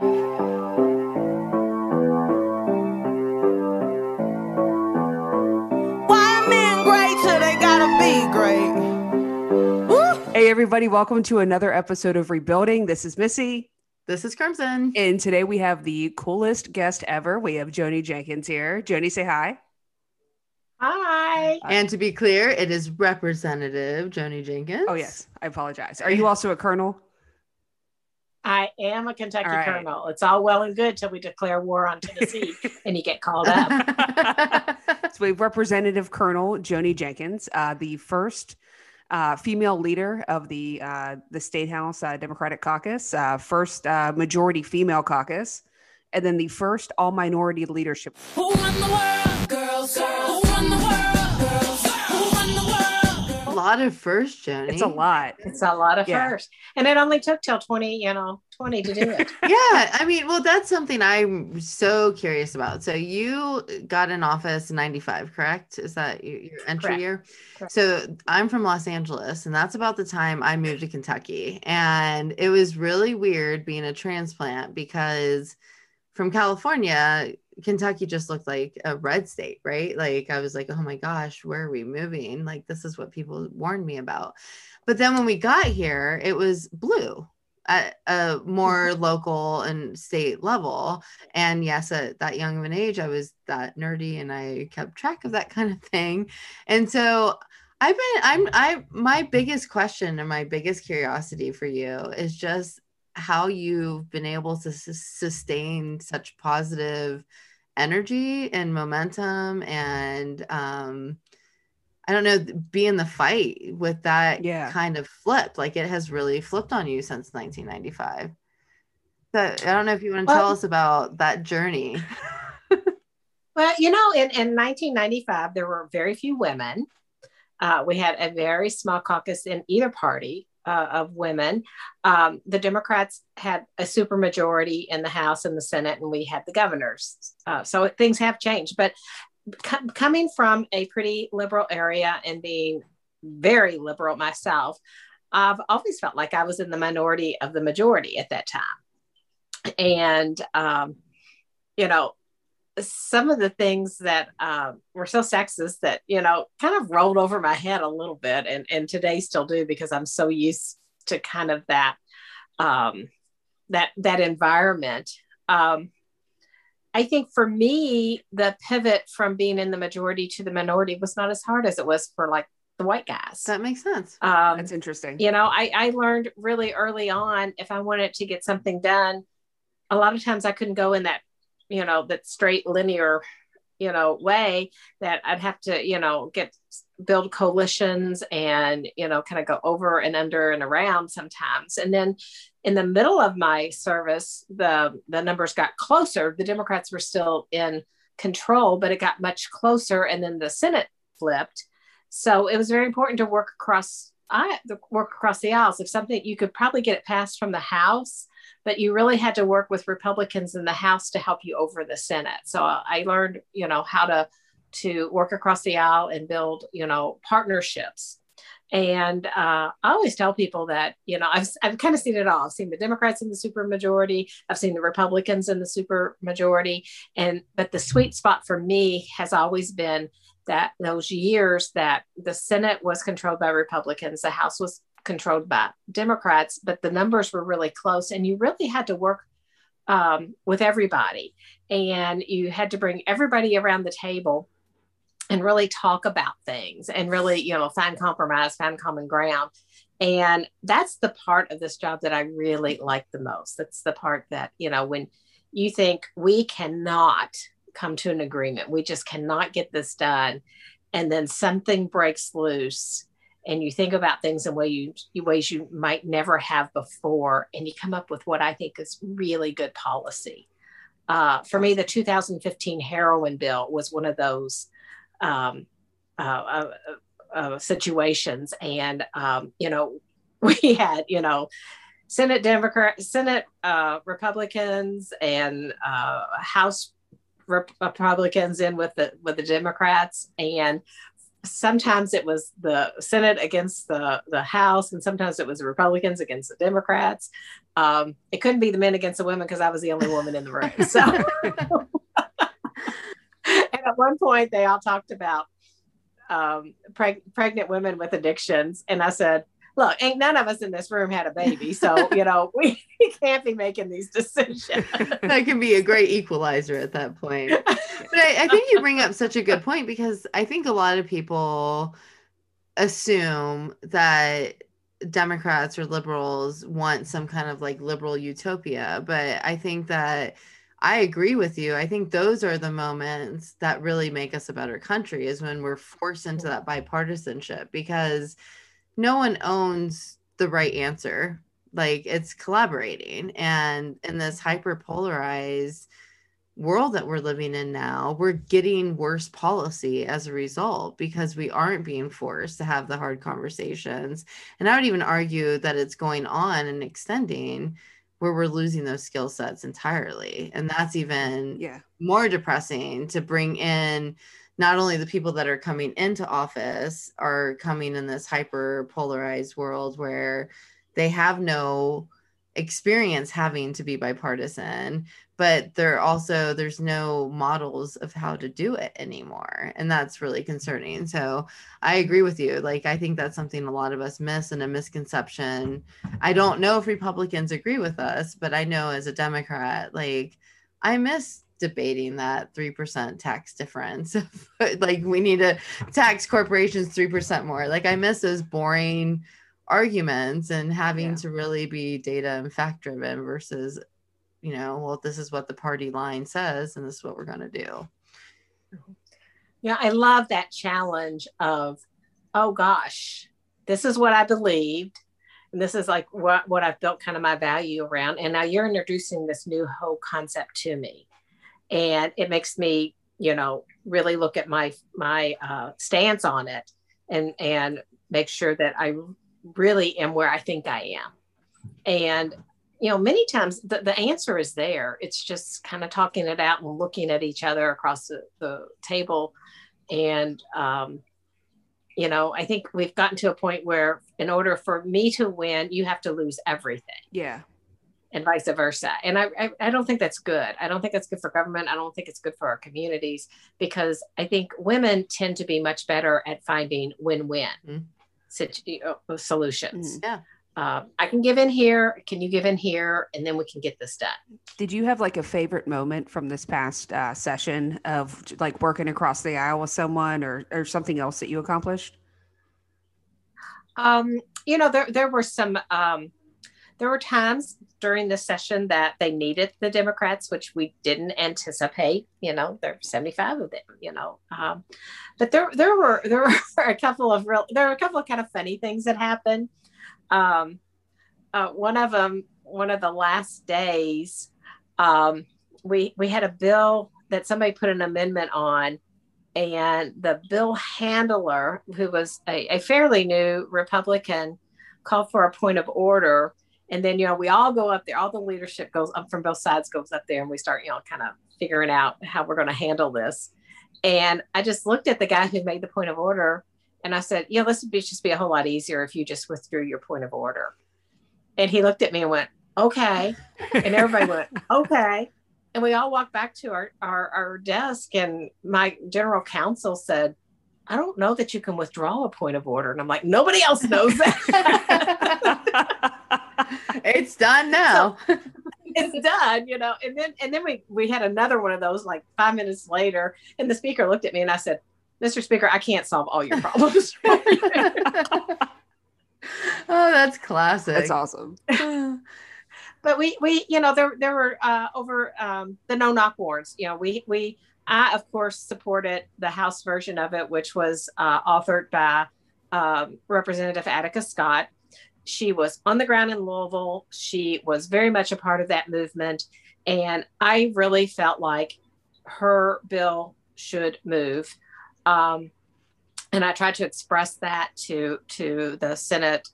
Hey, everybody. Welcome to another episode of Rebuilding. This is Missy. This is Crimson. And today we have the coolest guest ever. We have Joni Jenkins here. Joni, say hi. Hi. And to be clear, it is Representative Joni Jenkins. Oh, yes. I apologize. Are you also a colonel? I am a Kentucky colonel. It's all well and good till we declare war on Tennessee and you get called up. So we have Representative Colonel Joni Jenkins, the first female leader of the State House Democratic Caucus, first majority female caucus, and then the first all minority leadership. Who run the world, girls? Who run the world, girls? Who run the world? A lot of firsts, Joni. It's a lot. It's a lot of firsts, and it only took till 20 to do it. Yeah, I mean, well, that's something I'm so curious about. So you got in office in 95, correct? Is that your entry year? Correct. So I'm from Los Angeles, and that's about the time I moved to Kentucky. And it was really weird being a transplant because from California, Kentucky just looked like a red state, right? Like I was like, oh my gosh, where are we moving? Like this is what people warned me about. But then when we got here, it was blue at a more local and state level. And yes, at that young of an age, I was that nerdy and I kept track of that kind of thing. And so my biggest question and my biggest curiosity for you is just how you've been able to sustain such positive energy and momentum and, I don't know, be in the fight with that kind of flip. Like it has really flipped on you since 1995. So I don't know if you want to tell us about that journey. Well, you know, in 1995, there were very few women. We had a very small caucus in either party of women. The Democrats had a supermajority in the House and the Senate, and we had the governors. So things have changed, but coming from a pretty liberal area and being very liberal myself, I've always felt like I was in the minority of the majority at that time. And, you know, some of the things that were so sexist that, you know, kind of rolled over my head a little bit and today still do because I'm so used to kind of that, that environment. I think for me, the pivot from being in the majority to the minority was not as hard as it was for like the white guys. That makes sense. That's interesting. You know, I learned really early on, if I wanted to get something done, a lot of times I couldn't go in that, you know, that straight linear, you know, way that I'd have to, you know, build coalitions and, you know, kind of go over and under and around sometimes. And then in the middle of my service, the numbers got closer. The Democrats were still in control, but it got much closer. And then the Senate flipped. So it was very important to work across the aisles. If something, you could probably get it passed from the House, but you really had to work with Republicans in the House to help you over the Senate. So I learned, you know, how to work across the aisle and build, you know, partnerships. And I always tell people that, you know, I've kind of seen it all. I've seen the Democrats in the supermajority. I've seen the Republicans in the supermajority. But the sweet spot for me has always been that those years that the Senate was controlled by Republicans, the House was controlled by Democrats, but the numbers were really close and you really had to work with everybody. And you had to bring everybody around the table and really talk about things and really, you know, find compromise, find common ground. And that's the part of this job that I really like the most. That's the part that, you know, when you think we cannot come to an agreement, we just cannot get this done. And then something breaks loose and you think about things in ways you might never have before. And you come up with what I think is really good policy. For me, the 2015 heroin bill was one of those situations. And, you know, we had, you know, Senate Republicans and House Republicans in with the Democrats. And sometimes it was the Senate against the House, and sometimes it was the Republicans against the Democrats. It couldn't be the men against the women because I was the only woman in the room. So, and at one point they all talked about pregnant women with addictions. And I said, look, ain't none of us in this room had a baby. So, you know, we can't be making these decisions. That could be a great equalizer at that point. But I think you bring up such a good point, because I think a lot of people assume that Democrats or liberals want some kind of like liberal utopia. But I think that I agree with you. I think those are the moments that really make us a better country, is when we're forced into that bipartisanship, because no one owns the right answer. Like, it's collaborating. And in this hyper-polarized world that we're living in now, we're getting worse policy as a result, because we aren't being forced to have the hard conversations. And I would even argue that it's going on and extending where we're losing those skill sets entirely. And that's even more depressing, to bring in not only the people that are coming into office are coming in this hyper polarized world where they have no experience having to be bipartisan, but they're also, there's no models of how to do it anymore. And that's really concerning. So I agree with you. Like, I think that's something a lot of us miss, and a misconception. I don't know if Republicans agree with us, but I know as a Democrat, like, I miss debating that 3% tax difference. Like, we need to tax corporations 3% more. Like, I miss those boring arguments and having to really be data and fact driven versus, you know, well, this is what the party line says and this is what we're going to do. Yeah, I love that challenge of, oh gosh, this is what I believed. And this is like what I've built kind of my value around. And now you're introducing this new whole concept to me. And it makes me, you know, really look at my stance on it and make sure that I really am where I think I am. And, you know, many times the answer is there. It's just kind of talking it out and looking at each other across the table. And, you know, I think we've gotten to a point where in order for me to win, you have to lose everything. Yeah. And vice versa. And I don't think that's good. I don't think that's good for government. I don't think it's good for our communities, because I think women tend to be much better at finding win-win solutions. Yeah. I can give in here. Can you give in here? And then we can get this done. Did you have like a favorite moment from this past session of like working across the aisle with someone, or something else that you accomplished? You know, there were some, there were times during the session that they needed the Democrats, which we didn't anticipate. You know, there were 75 of them. You know, but there were a couple of kind of funny things that happened. One of them, one of the last days, we had a bill that somebody put an amendment on, and the bill handler, who was a fairly new Republican, called for a point of order. And then, you know, we all go up there, all the leadership goes up from both sides, goes up there, and we start, you know, kind of figuring out how we're going to handle this. And I just looked at the guy who made the point of order and I said, you know, this would just be a whole lot easier if you just withdrew your point of order. And he looked at me and went, okay. And everybody went, okay. And we all walked back to our desk, and my general counsel said, I don't know that you can withdraw a point of order. And I'm like, nobody else knows that. It's done now. So, it's done, you know. And then we had another one of those like 5 minutes later, and the speaker looked at me and I said, Mr. Speaker, I can't solve all your problems. Oh, that's classic. That's awesome. But we you know, there were over the no-knock warrants. You know, I of course supported the House version of it, which was authored by Representative Attica Scott. She was on the ground in Louisville. She was very much a part of that movement. And I really felt like her bill should move. And I tried to express that to the Senate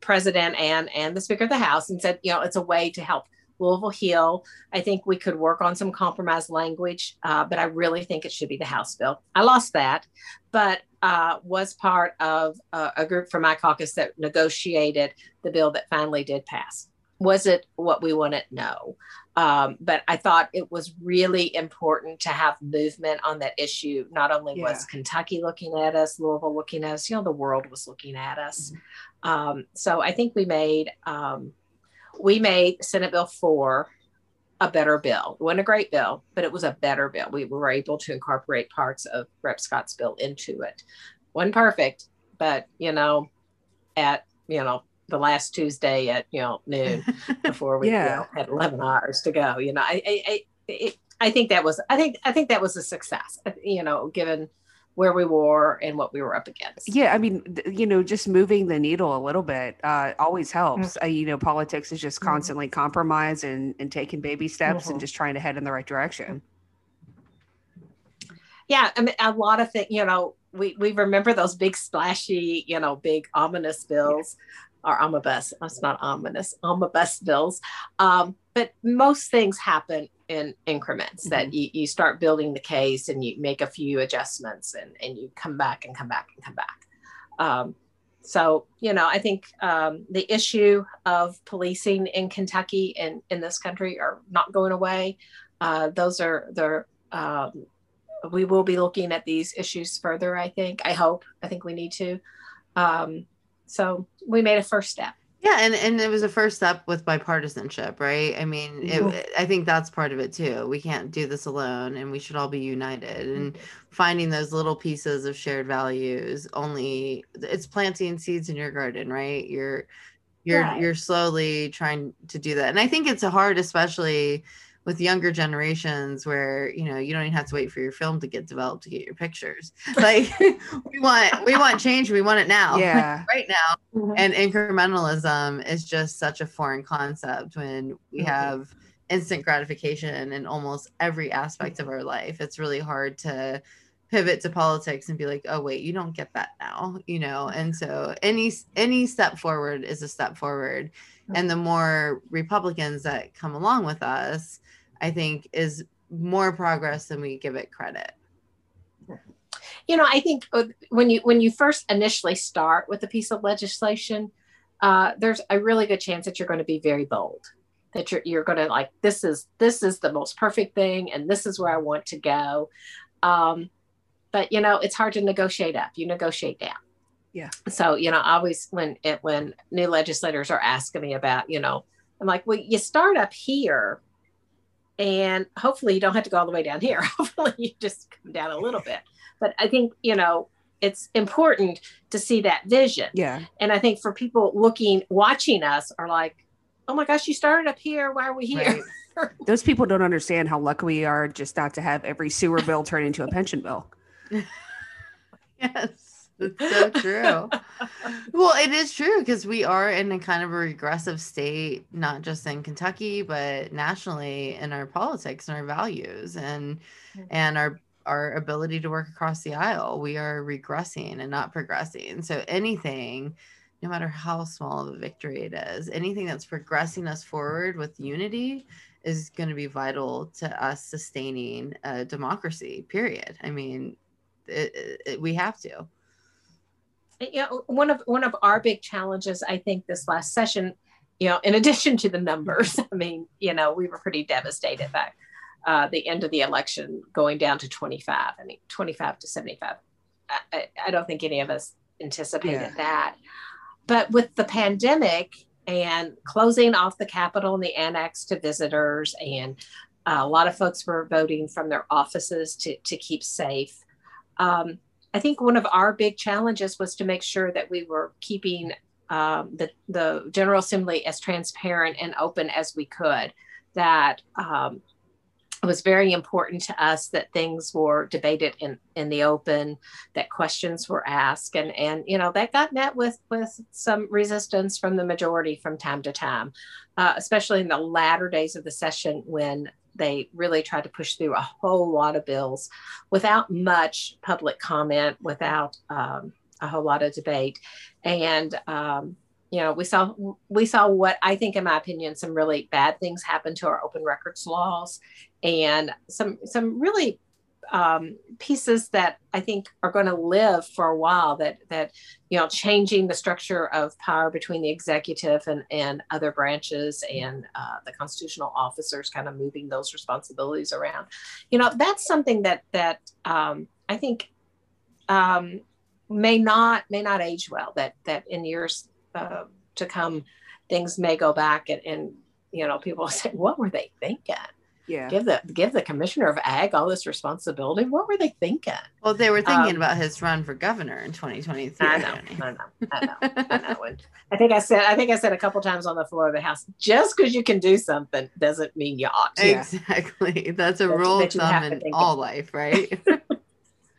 president and the Speaker of the House, and said, you know, it's a way to help Louisville Hill. I think we could work on some compromise language, but I really think it should be the House bill. I lost that, but was part of a group from my caucus that negotiated the bill that finally did pass. Was it what we wanted? No. But I thought it was really important to have movement on that issue. Not only was Kentucky looking at us, Louisville looking at us, the world was looking at us. Mm-hmm. So I think we made Senate Bill 4 a better bill. It wasn't a great bill, but it was a better bill. We were able to incorporate parts of Rep. Scott's bill into it. Wasn't perfect, but, the last Tuesday at, noon before we had 11 hours to go, I think that was a success, given where we were and what we were up against. Yeah. I mean, just moving the needle a little bit always helps. Mm-hmm. Politics is just constantly compromise and taking baby steps and just trying to head in the right direction. Yeah. I mean, a lot of things, we remember those big splashy, big ominous bills. Yeah. Or omnibus. It's not ominous. Omnibus bills. But most things happen in increments that you start building the case and you make a few adjustments and you come back. I think the issue of policing in Kentucky and in this country are not going away. We will be looking at these issues further, I think. I think we need to. So we made a first step. Yeah. And it was a first step with bipartisanship, right? I mean, I think that's part of it too. We can't do this alone and we should all be united and finding those little pieces of shared values. Only it's planting seeds in your garden, right? You're slowly trying to do that. And I think it's hard, especially with younger generations where, you don't even have to wait for your film to get developed to get your pictures. Like we want change. We want it now, right now. Mm-hmm. And incrementalism is just such a foreign concept when we have instant gratification in almost every aspect of our life. It's really hard to pivot to politics and be like, oh wait, you don't get that now, And so any step forward is a step forward. And the more Republicans that come along with us, I think is more progress than we give it credit. I think when you first initially start with a piece of legislation, there's a really good chance that you're going to be very bold, that you're going to like, this is the most perfect thing. And this is where I want to go. But it's hard to negotiate up, you negotiate down. Yeah. So, always when new legislators are asking me about, I'm like, well, you start up here and hopefully you don't have to go all the way down here. Hopefully you just come down a little bit. But I think, it's important to see that vision. Yeah. And I think for people watching us are like, oh my gosh, you started up here. Why are we here? Right. Those people don't understand how lucky we are just not to have every sewer bill turn into a pension bill. Yes. It's so true. Well, it is true because we are in a kind of a regressive state, not just in Kentucky, but nationally in our politics and our values and our ability to work across the aisle. We are regressing and not progressing. So anything, no matter how small of a victory it is, anything that's progressing us forward with unity is going to be vital to us sustaining a democracy, period. I mean, we have to. One of our big challenges, I think, this last session, in addition to the numbers, I mean, we were pretty devastated by the end of the election going down to 25. I mean, 25 to 75. I don't think any of us anticipated that. But with the pandemic and closing off the Capitol and the annex to visitors, and a lot of folks were voting from their offices to keep safe. I think one of our big challenges was to make sure that we were keeping the General Assembly as transparent and open as we could. That it was very important to us that things were debated in the open, that questions were asked, and that got met with some resistance from the majority from time to time, especially in the latter days of the session when they really tried to push through a whole lot of bills without much public comment, without a whole lot of debate. And you know, we saw what I think, in my opinion, some really bad things happen to our open records laws, and some really pieces that I think are going to live for a while, that, you know, changing the structure of power between the executive and other branches, and the constitutional officers kind of moving those responsibilities around. You know, that's something that I think may not age well, that in years to come, things may go back and, you know, people will say, what were they thinking? Yeah. Give the commissioner of ag all this responsibility. What were they thinking? Well, they were thinking about his run for governor in 2023. I know. And I think I said a couple times on the floor of the House, just because you can do something doesn't mean you ought to. Exactly. That's a rule of thumb in all life, right?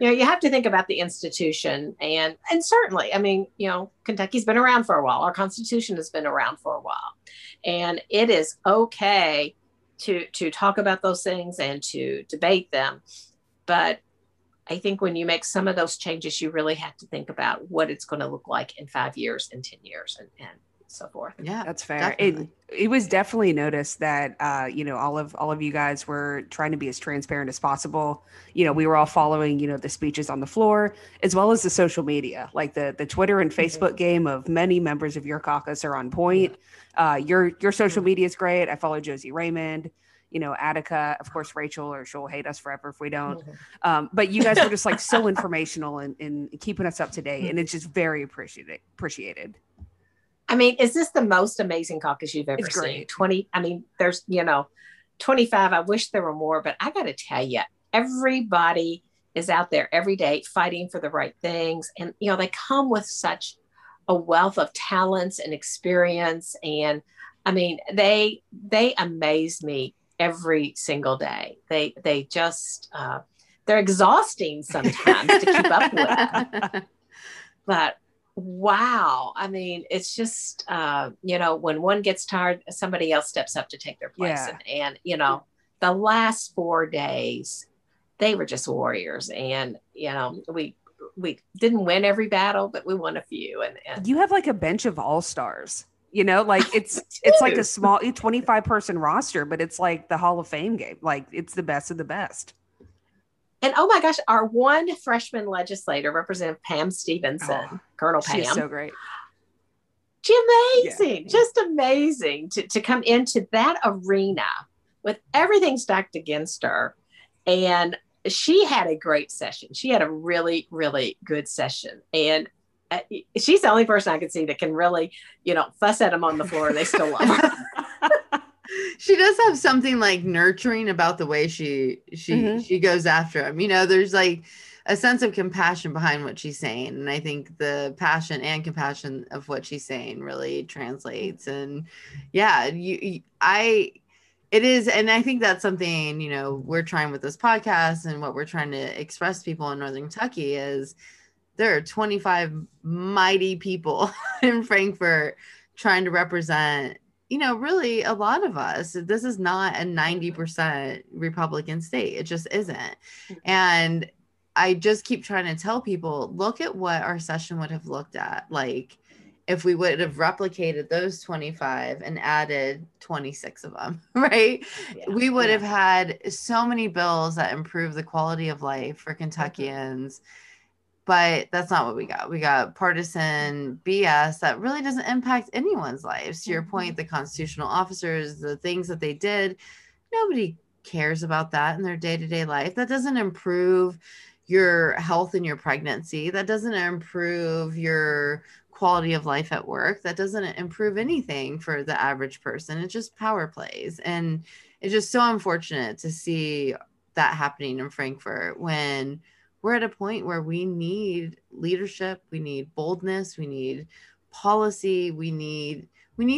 You know, you have to think about the institution, and certainly, I mean, you know, Kentucky's been around for a while. Our Constitution has been around for a while, and it is okay to talk about those things and to debate them. But I think when you make some of those changes, you really have to think about what it's going to look like in 5 years and 10 years and so forth. Yeah, that's fair. It was definitely noticed that, you know, all of you guys were trying to be as transparent as possible. You know, we were all following, you know, the speeches on the floor, as well as the social media, like the Twitter and Facebook game of many members of your caucus are on point. Your social media is great. I follow Josie Raymond, you know, Attica, of course, Rachel, or she'll hate us forever if we don't. But you guys were just like so informational and keeping us up to date. And it's just very appreciated. I mean, is this the most amazing caucus you've ever seen? 20. I mean, there's, you know, 25. I wish there were more, but I got to tell you, everybody is out there every day fighting for the right things. And, you know, they come with such a wealth of talents and experience. And I mean, they amaze me every single day. They just, they're exhausting sometimes to keep up with. But wow. I mean, it's just, you know, when one gets tired, somebody else steps up to take their place. Yeah. And, you know, the last 4 days, they were just warriors. And, you know, we didn't win every battle, but we won a few. And you have like a bench of all-stars, you know, like it's like a small 25 person roster, but it's like the Hall of Fame game. Like it's the best of the best. And oh my gosh, our one freshman legislator, Representative Pam Stevenson, Colonel Pam. She's so great. She's amazing, just amazing to come into that arena with everything stacked against her. And she had a great session. She had a really, really good session. And she's the only person I could see that can really, you know, fuss at them on the floor. They still love her. She does have something like nurturing about the way she goes after him. You know, there's like a sense of compassion behind what she's saying. And I think the passion and compassion of what she's saying really translates. And yeah, it is. And I think that's something, you know, we're trying with this podcast and what we're trying to express to people in Northern Kentucky is there are 25 mighty people in Frankfort trying to represent, you know, really a lot of us. This is not a 90% Republican state. It just isn't. And I just keep trying to tell people, look at what our session would have looked at. Like if we would have replicated those 25 and added 26 of them, right? Yeah. We would have had so many bills that improve the quality of life for Kentuckians, but that's not what we got. We got partisan BS that really doesn't impact anyone's lives. To your point, the constitutional officers, the things that they did, nobody cares about that in their day-to-day life. That doesn't improve your health in your pregnancy. That doesn't improve your quality of life at work. That doesn't improve anything for the average person. It's just power plays. And it's just so unfortunate to see that happening in Frankfort when we're at a point where we need leadership, we need boldness, we need policy, we need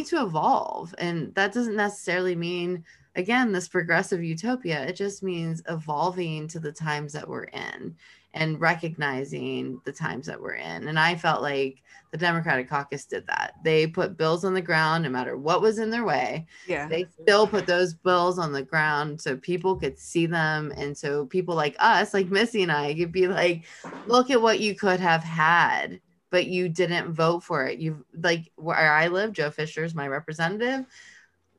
to evolve. And that doesn't necessarily mean, again, this progressive utopia. It just means evolving to the times that we're in and recognizing the times that we're in. And I felt like the Democratic caucus did that. They put bills on the ground, no matter what was in their way. Yeah. They still put those bills on the ground so people could see them. And so people like us, like Missy and I, could be like, look at what you could have had but you didn't vote for it. You've, like, where I live, Joe Fisher is my representative.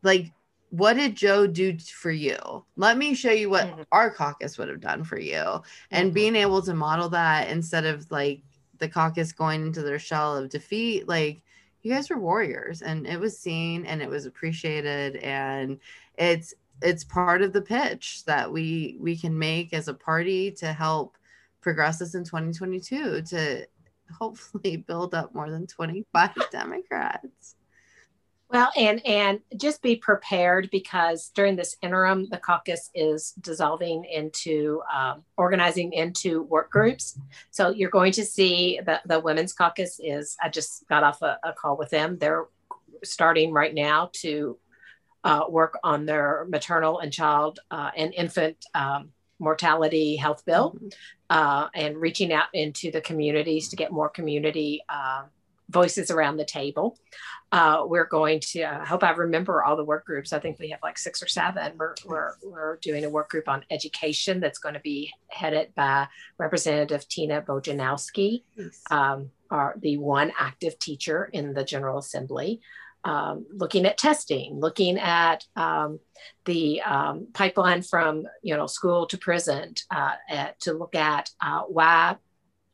Like, what did Joe do for you? Let me show you what our caucus would have done for you. And being able to model that instead of, like, the caucus going into their shell of defeat, like, you guys were warriors, and it was seen and it was appreciated. And it's part of the pitch that we can make as a party to help progress this in 2022 to hopefully build up more than 25 Democrats. Well, and just be prepared, because during this interim, the caucus is dissolving into organizing into work groups. So you're going to see the women's caucus is, I just got off a call with them. They're starting right now to work on their maternal and child and infant mortality health bill, and reaching out into the communities to get more community voices around the table. We're going to, I hope I remember all the work groups. I think we have like 6 or 7. We're doing a work group on education that's going to be headed by Representative Tina Bojanowski, the one active teacher in the General Assembly, looking at testing, looking at the pipeline from, you know, school to prison, to look at why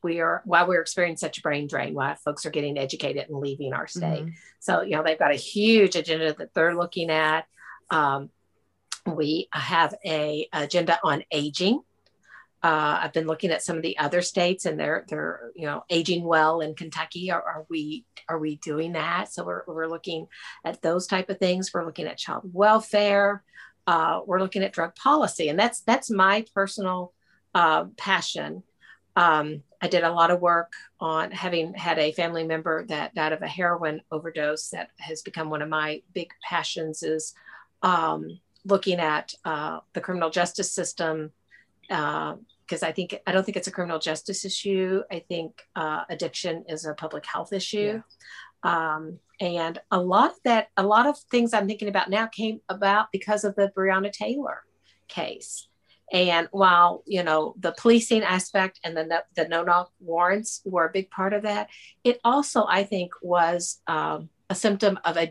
we're experiencing such a brain drain, why folks are getting educated and leaving our state. So, you know, they've got a huge agenda that they're looking at. We have a agenda on aging. I've been looking at some of the other states, and they're you know, aging well in Kentucky. Are we doing that? So we're looking at those type of things. We're looking at child welfare. We're looking at drug policy, and that's my personal passion. I did a lot of work on, having had a family member that died of a heroin overdose, that has become one of my big passions, is looking at the criminal justice system, because I don't think it's a criminal justice issue. I think addiction is a public health issue. Yeah. And a lot of things I'm thinking about now came about because of the Breonna Taylor case. And while, you know, the policing aspect and the no-knock warrants were a big part of that, it also, I think, was a symptom of a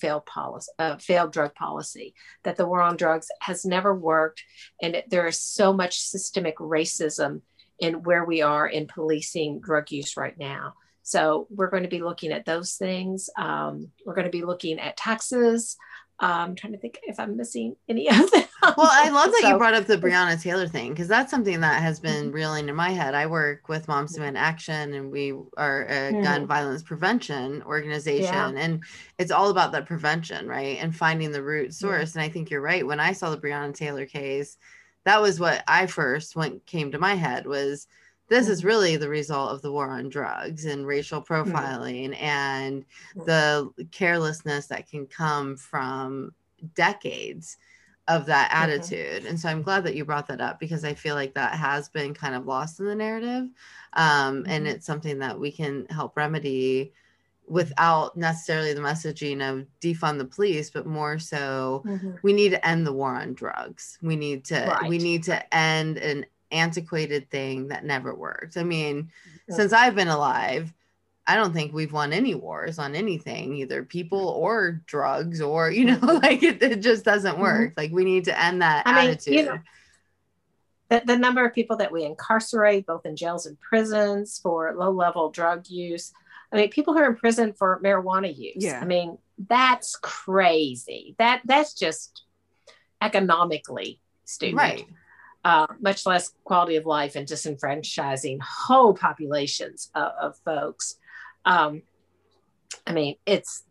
failed drug policy, that the war on drugs has never worked. And there is so much systemic racism in where we are in policing drug use right now. So we're going to be looking at those things. We're going to be looking at taxes. I'm trying to think if I'm missing any of them. Well, I love that you brought up the Breonna Taylor thing, because that's something that has been reeling in my head. I work with Moms Demand Action, and we are a gun violence prevention organization. Yeah. And it's all about that prevention, right? And finding the root source. And I think you're right. When I saw the Breonna Taylor case, that was what I first came to my head, was this is really the result of the war on drugs and racial profiling and the carelessness that can come from decades of that attitude. And so I'm glad that you brought that up, because I feel like that has been kind of lost in the narrative. And it's something that we can help remedy without necessarily the messaging of defund the police, but more so we need to end the war on drugs. We need to end an antiquated thing that never worked. I mean, since I've been alive, I don't think we've won any wars on anything, either people or drugs, or, you know, like it just doesn't work. Like, we need to end that attitude. You know, the number of people that we incarcerate, both in jails and prisons, for low-level drug use. I mean, people who are in prison for marijuana use. Yeah. I mean, that's crazy. That's just economically stupid. Right. Much less quality of life, and disenfranchising whole populations of folks. I mean, it's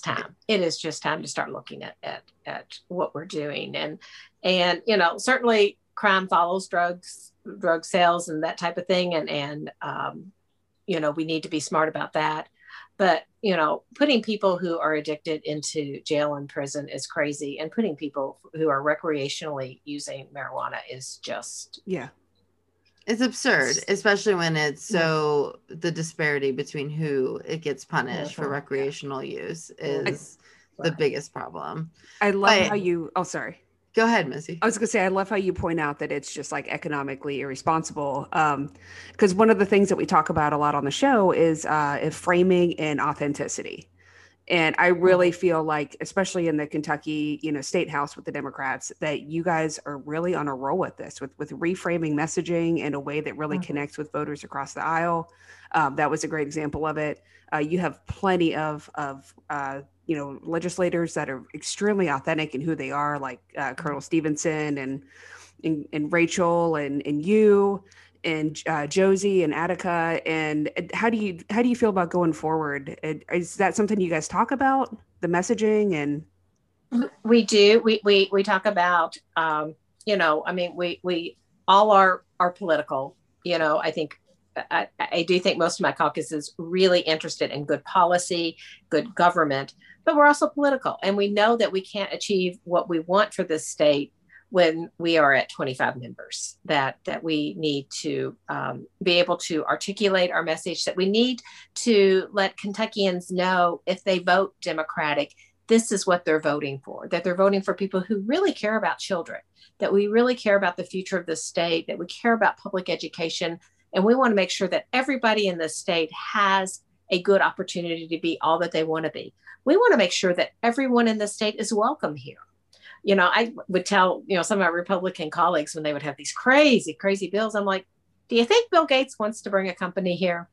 time. It is just time to start looking at what we're doing. And, you know, certainly crime follows drugs, drug sales, and that type of thing. And you know, we need to be smart about that. But, you know, putting people who are addicted into jail and prison is crazy. And putting people who are recreationally using marijuana is just. Yeah. It's absurd, especially when it's so the disparity between who it gets punished for recreational use is the biggest problem. I love how you. Oh, sorry. Go ahead, Missy. I was going to say, I love how you point out that it's just like economically irresponsible. Because one of the things that we talk about a lot on the show is framing and authenticity. And I really feel like, especially in the Kentucky, state house with the Democrats, that you guys are really on a roll with this, with reframing messaging in a way that really connects with voters across the aisle. That was a great example of it. You have plenty of legislators that are extremely authentic in who they are, like Colonel Stevenson and Rachel and you and Josie and Attica. And how do you feel about going forward? Is that something you guys talk about, the messaging? And we do. We talk about we all are political. I think. I do think most of my caucus is really interested in good policy, good government, but we're also political. And we know that we can't achieve what we want for this state when we are at 25 members, that we need to be able to articulate our message, that we need to let Kentuckians know if they vote Democratic, this is what they're voting for, that they're voting for people who really care about children, that we really care about the future of the state, that we care about public education. And we want to make sure that everybody in the state has a good opportunity to be all that they want to be. We want to make sure that everyone in the state is welcome here. I would tell, some of my Republican colleagues when they would have these crazy, crazy bills, I'm like, do you think Bill Gates wants to bring a company here?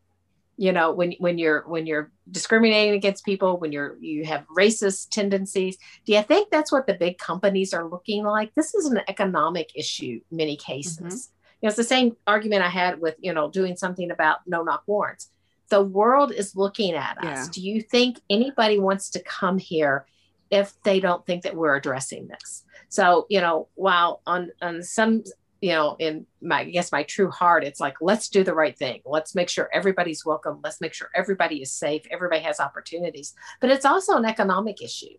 When you're discriminating against people, when you have racist tendencies, do you think that's what the big companies are looking like? This is an economic issue in many cases. Mm-hmm. It's the same argument I had with, doing something about no-knock warrants. The world is looking at us. Yeah. Do you think anybody wants to come here if they don't think that we're addressing this? So, while on some, in my true heart, it's like, let's do the right thing. Let's make sure everybody's welcome. Let's make sure everybody is safe. Everybody has opportunities. But it's also an economic issue.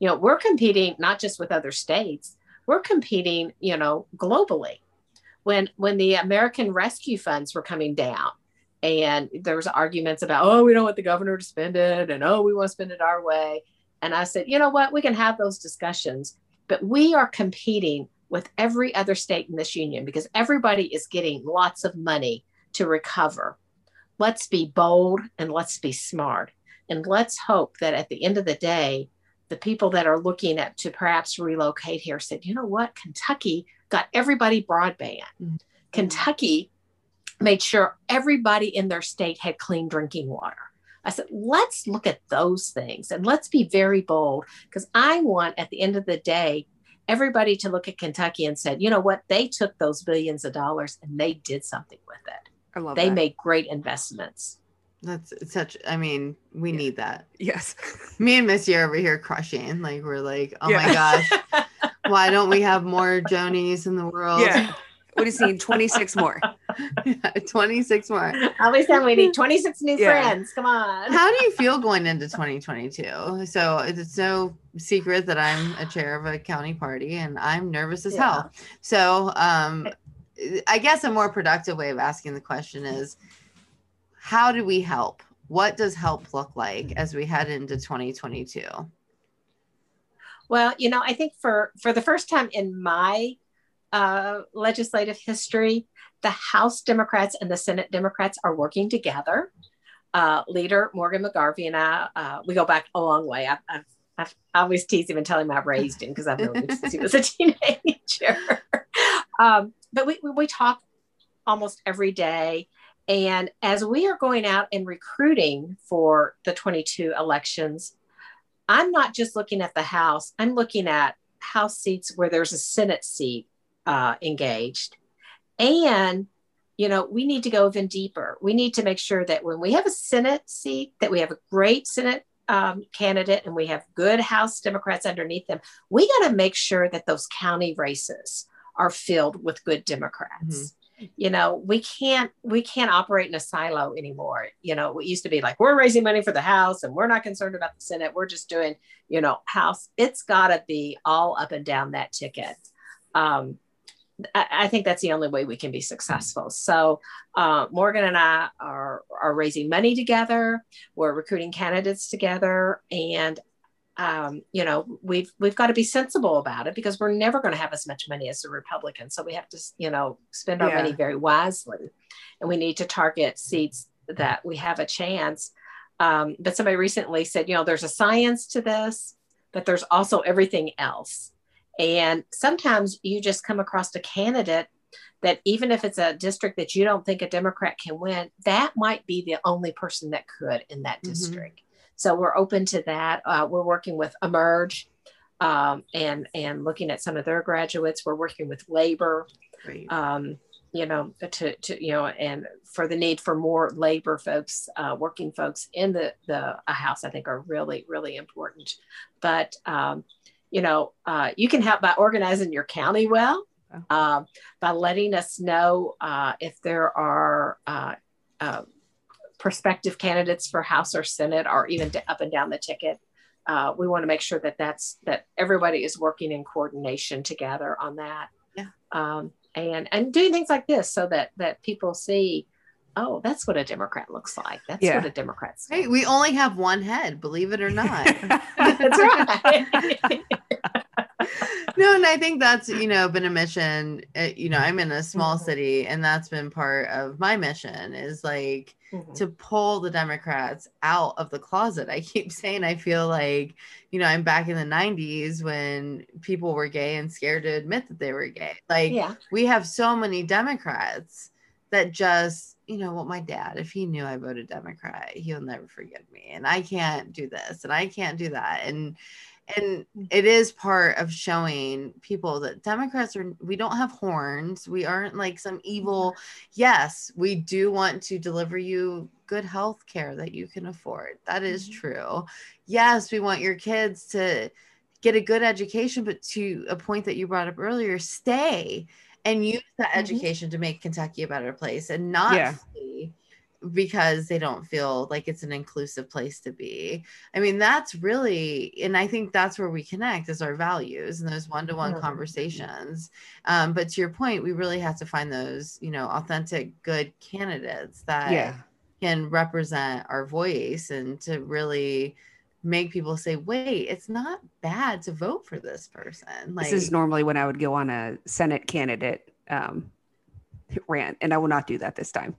We're competing not just with other states. We're competing, globally. When the American Rescue Funds were coming down and there was arguments about, we don't want the governor to spend it and, we want to spend it our way. And I said, you know what, we can have those discussions, but we are competing with every other state in this union because everybody is getting lots of money to recover. Let's be bold and let's be smart. And let's hope that at the end of the day, the people that are looking at to perhaps relocate here said, you know what, Kentucky got everybody broadband. Mm-hmm. Kentucky made sure everybody in their state had clean drinking water. I said, let's look at those things and let's be very bold because I want at the end of the day, everybody to look at Kentucky and said, you know what? They took those billions of dollars and they did something with it. I love that. They made great investments. That's such, we need that. Yes. Me and Missy are over here crushing. Like, we're like, my gosh, why don't we have more Jonies in the world? Yeah. We just need 26 more. 26 more. Always said we need 26 new friends. Come on. How do you feel going into 2022? So it's no secret that I'm a chair of a county party and I'm nervous as hell. So I guess a more productive way of asking the question is, how do we help? What does help look like as we head into 2022? Well, I think for the first time in my legislative history, the House Democrats and the Senate Democrats are working together. Leader Morgan McGarvey and I, we go back a long way. I always tease him and tell him I raised him because I've known him since he was a teenager. But we talk almost every day. And as we are going out and recruiting for the 22 elections, I'm not just looking at the House, I'm looking at House seats where there's a Senate seat engaged. And, we need to go even deeper. We need to make sure that when we have a Senate seat, that we have a great Senate candidate and we have good House Democrats underneath them. We got to make sure that those county races are filled with good Democrats. Mm-hmm. We can't operate in a silo anymore. It used to be like, we're raising money for the House and we're not concerned about the Senate. We're just doing, House. It's gotta be all up and down that ticket. I think that's the only way we can be successful. So Morgan and I are raising money together. We're recruiting candidates together. And you know, we've got to be sensible about it because we're never going to have as much money as the Republicans. So we have to, you know, spend our money very wisely, and we need to target seats that we have a chance. But somebody recently said, you know, there's a science to this, but there's also everything else. And sometimes you just come across a candidate that even if it's a district that you don't think a Democrat can win, that might be the only person that could in that district. So we're open to that. We're working with Emerge and looking at some of their graduates. We're working with labor, you know, to you know, and for the need for more labor folks, working folks in the house, I think are really, really important. But, you know, you can help by organizing your county well, by letting us know if there are prospective candidates for House or Senate, or even to up and down the ticket. We want to make sure that that everybody is working in coordination together on that. And doing things like this so that people see, oh, that's what a Democrat looks like. That's what a Democrat's. Hey, we only have one head, believe it or not. That's right. No, and I think that's, you know, been a mission. You know, I'm in a small city, and that's been part of my mission is like to pull the Democrats out of the closet. I keep saying, I feel like, you know, I'm back in the 90s when people were gay and scared to admit that they were gay. Like we have so many Democrats that just, you know, well, my dad, if he knew I voted Democrat, he'll never forgive me. And I can't do this and I can't do that. And it is part of showing people that Democrats are, we don't have horns. We aren't like some evil. Yes, we do want to deliver you good health care that you can afford. That is true. Yes, we want your kids to get a good education, but to a point that you brought up earlier, stay and use that education to make Kentucky a better place and not stay because they don't feel like it's an inclusive place to be. I mean, that's really, and I think that's where we connect is our values and those one-to-one conversations. But to your point, we really have to find those, you know, authentic, good candidates that can represent our voice and to really make people say, wait, it's not bad to vote for this person. Like, this is normally when I would go on a Senate candidate rant, and I will not do that this time.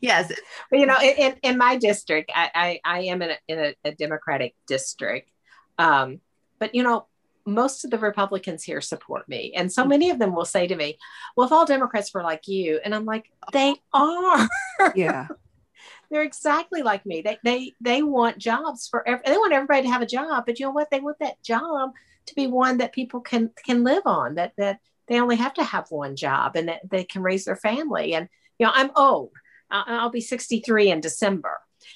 Yes. You know, in my district, I am in a Democratic district. But, you know, most of the Republicans here support me. And so many of them will say to me, well, if all Democrats were like you, and I'm like, they are. Yeah. They're exactly like me. They want jobs for, they want everybody to have a job, but you know what? They want that job to be one that people can live on, that they only have to have one job and that they can raise their family. And, you know, I'm old. I'll be 63 in December.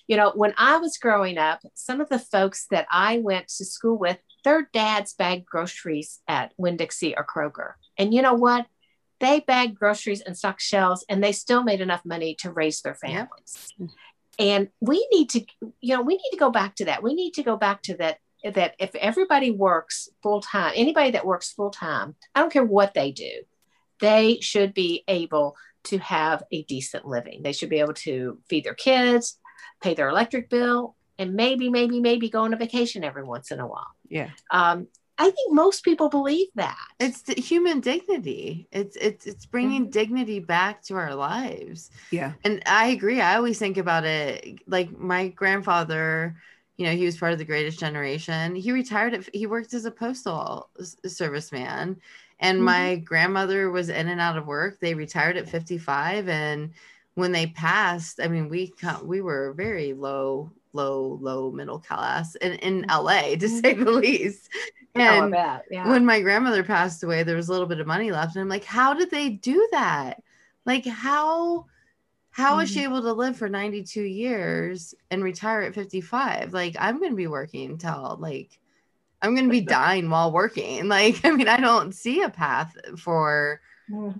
You know, when I was growing up, some of the folks that I went to school with, their dads bagged groceries at Winn-Dixie or Kroger. And you know what? They bagged groceries and stocked shelves, and they still made enough money to raise their families. Yep. And we need to, you know, go back to that. We need to go back to that if everybody works full time, anybody that works full time, I don't care what they do, they should be able to have a decent living. They should be able to feed their kids, pay their electric bill, and maybe go on a vacation every once in a while. Yeah. I think most people believe that. It's the human dignity. It's bringing dignity back to our lives. Yeah. And I agree. I always think about it. Like my grandfather, you know, he was part of the Greatest Generation. He retired. He worked as a postal serviceman. And my grandmother was in and out of work. They retired at 55. And when they passed, I mean, we were very low middle class in LA, to say the least. And when my grandmother passed away, there was a little bit of money left. And I'm like, how did they do that? Like, how was she able to live for 92 years and retire at 55? Like, I'm going to be working until like, I'm going to be dying while working. Like, I mean, I don't see a path for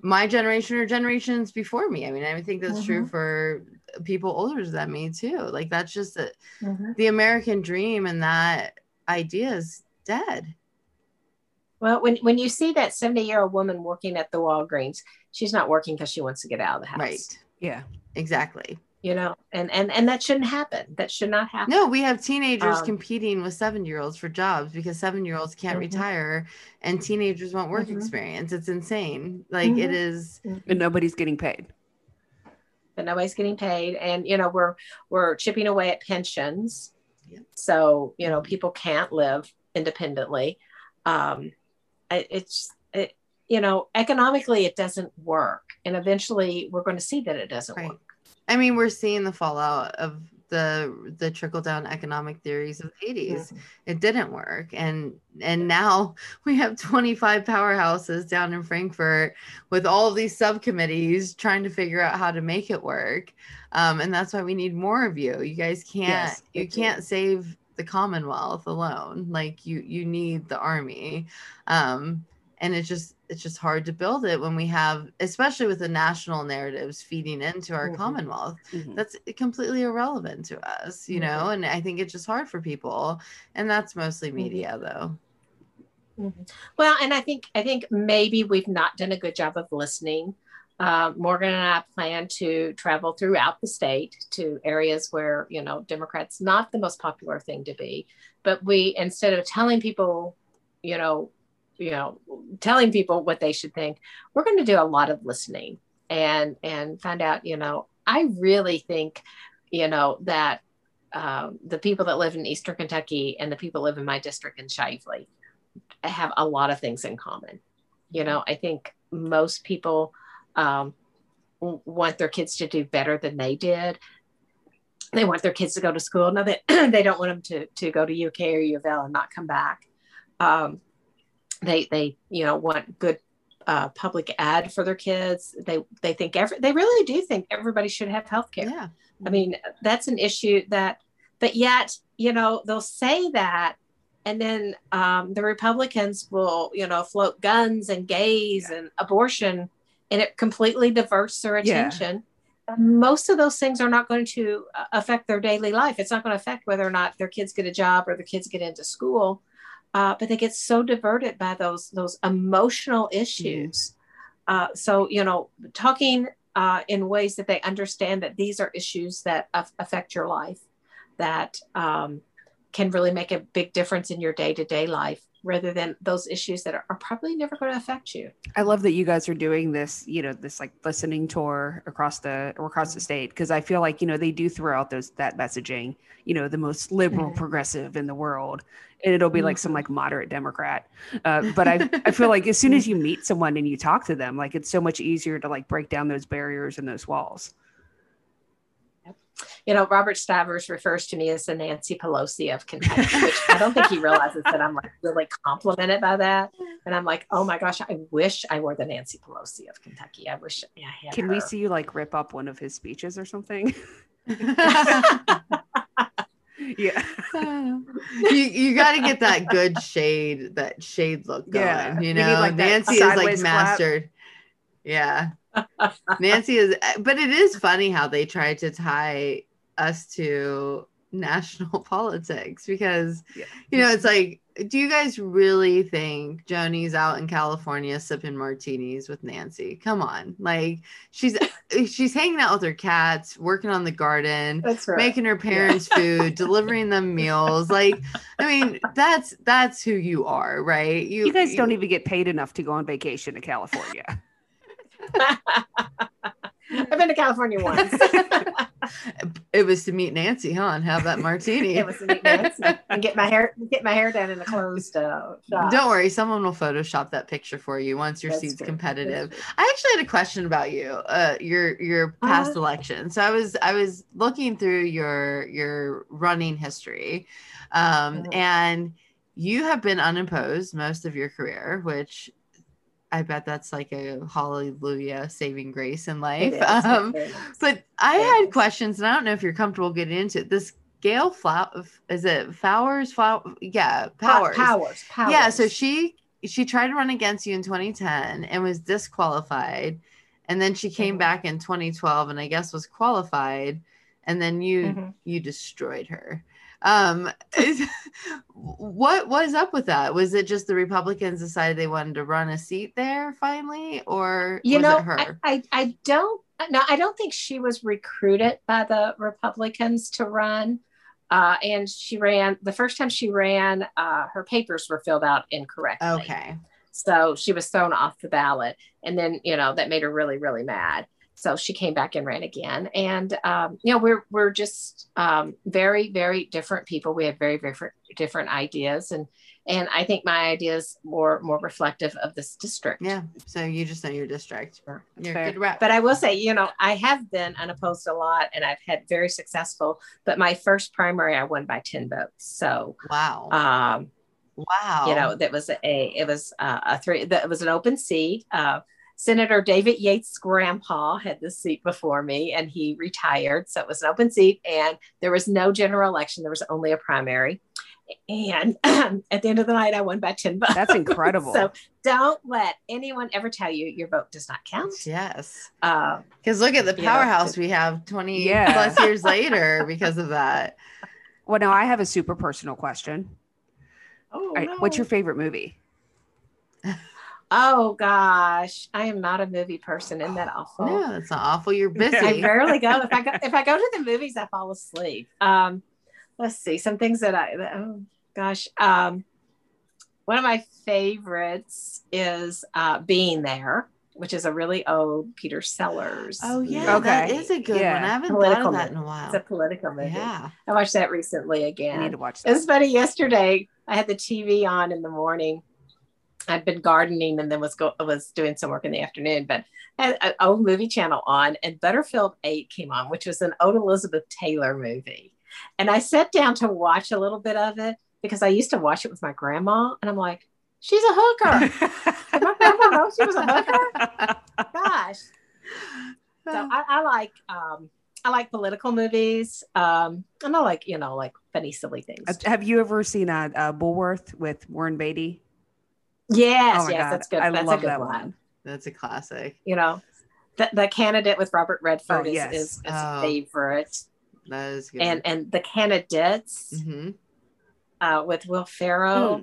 my generation or generations before me. I mean, I think that's true for people older than me too. Like that's just the American dream, and that idea is dead. Well, when you see that 70-year-old woman working at the Walgreens, she's not working because she wants to get out of the house. Right. Yeah, exactly. you know, and that shouldn't happen. That should not happen. No, we have teenagers competing with 7-year-olds for jobs because 7-year-olds can't retire and teenagers want work experience. It's insane. Like it is. And nobody's getting paid. But nobody's getting paid. And, you know, we're chipping away at pensions. Yep. So, you know, people can't live independently. It's, you know, economically it doesn't work. And eventually we're going to see that it doesn't work. I mean, we're seeing the fallout of the trickle down economic theories of the 80s. It didn't work. And now we have 25 powerhouses down in Frankfort with all of these subcommittees trying to figure out how to make it work. And that's why we need more of you. You guys can't, you can't save the Commonwealth alone. Like you need the army. And it's just hard to build it when we have, especially with the national narratives feeding into our Commonwealth, that's completely irrelevant to us, you know, and I think it's just hard for people. And that's mostly media though. Well, and I think maybe we've not done a good job of listening. Morgan and I plan to travel throughout the state to areas where, you know, Democrats, not the most popular thing to be, but we, instead of telling people, you know, telling people what they should think, we're going to do a lot of listening and find out, you know, I really think, you know, that the people that live in Eastern Kentucky and the people live in my district in Shively have a lot of things in common. You know, I think most people want their kids to do better than they did. They want their kids to go to school. No, they don't want them to go to UK or U of L and not come back. They you know, want good public ad for their kids. They think they really do think everybody should have healthcare. Yeah. I mean, that's an issue that, but yet, you know, they'll say that, and then the Republicans will, you know, float guns and gays and abortion, and it completely diverts their attention. Yeah. Most of those things are not going to affect their daily life. It's not going to affect whether or not their kids get a job or their kids get into school. But they get so diverted by those emotional issues. So, you know, talking in ways that they understand that these are issues that affect your life, that can really make a big difference in your day-to-day life, rather than those issues that are probably never going to affect you. I love that you guys are doing this, you know, this like listening tour across the state. Cause I feel like, you know, they do throw out that messaging, you know, the most liberal progressive in the world, and it'll be like some like moderate Democrat. But I feel like as soon as you meet someone and you talk to them, like it's so much easier to like break down those barriers and those walls. You know, Robert Stivers refers to me as the Nancy Pelosi of Kentucky, which I don't think he realizes that I'm like really complimented by that. And I'm like, oh my gosh, I wish I were the Nancy Pelosi of Kentucky. I wish I had. Can we see you like rip up one of his speeches or something? Yeah. You got to get that good shade, that shade look going. Yeah. You know, need, like, Nancy is like mastered. Clap. Yeah. Nancy is, but it is funny how they try to tie us to national politics because, you know, it's like, do you guys really think Joni's out in California sipping martinis with Nancy? Come on. Like she's hanging out with her cats, working on the garden, that's right, making her parents food, delivering them meals. Like, I mean, that's who you are, right? You guys don't even get paid enough to go on vacation to California. I've been to California once. It was to meet Nancy, huh? And have that martini. It was to meet Nancy and get my hair done in a closed shop. Don't worry, someone will Photoshop that picture for you once your seat's competitive. I actually had a question about you, your past election. So I was looking through your running history, and you have been unopposed most of your career, which I bet that's like a hallelujah saving grace in life. But I had questions, and I don't know if you're comfortable getting into it. This Gail Powers. Yeah. So she tried to run against you in 2010 and was disqualified. And then she came back in 2012 and I guess was qualified. And then you destroyed her. What was up with that? Was it just the Republicans decided they wanted to run a seat there finally, or was it her? I don't Now, I don't think she was recruited by the Republicans to run. And she ran, the first time she ran, her papers were filled out incorrectly. Okay. So she was thrown off the ballot. And then, you know, that made her really, really mad. So she came back and ran again. And, you know, we're just very, very different people. We have very, very different ideas. And I think my idea is more reflective of this district. Yeah. So you just know your district. You're a good rep. But I will say, you know, I have been unopposed a lot and I've had very successful, but my first primary, I won by 10 votes. So, wow. Wow. You know, that was it was an open seat. Senator David Yates' grandpa had this seat before me and he retired. So it was an open seat and there was no general election. There was only a primary. And at the end of the night, I won by 10 votes. That's incredible. So don't let anyone ever tell you your vote does not count. Yes. Because look at the powerhouse we have 20 plus years later because of that. Well, now I have a super personal question. Oh, right, no. What's your favorite movie? Oh, gosh. I am not a movie person. Isn't that awful? No, it's not awful. You're busy. I barely go. If I go to the movies, I fall asleep. Let's see some things that one of my favorites is Being There, which is a really old Peter Sellers. Oh yeah, okay. That is a good one. I haven't thought of that in a while. It's a political movie. Yeah, I watched that recently again. I need to watch that. It was funny yesterday. I had the TV on in the morning. I'd been gardening and then was doing some work in the afternoon, but had an old movie channel on, and Butterfield 8 came on, which was an old Elizabeth Taylor movie. And I sat down to watch a little bit of it because I used to watch it with my grandma. And I'm like, she's a hooker. Did my grandma know she was a hooker? Gosh. So I like political movies. And I like, you know, like funny, silly things. Have you ever seen Bullworth with Warren Beatty? Yes. Oh yes. God. That's good. I love that one. That's a classic. You know, the Candidate with Robert Redford is a favorite. That is good. And The Candidates with Will Ferrell.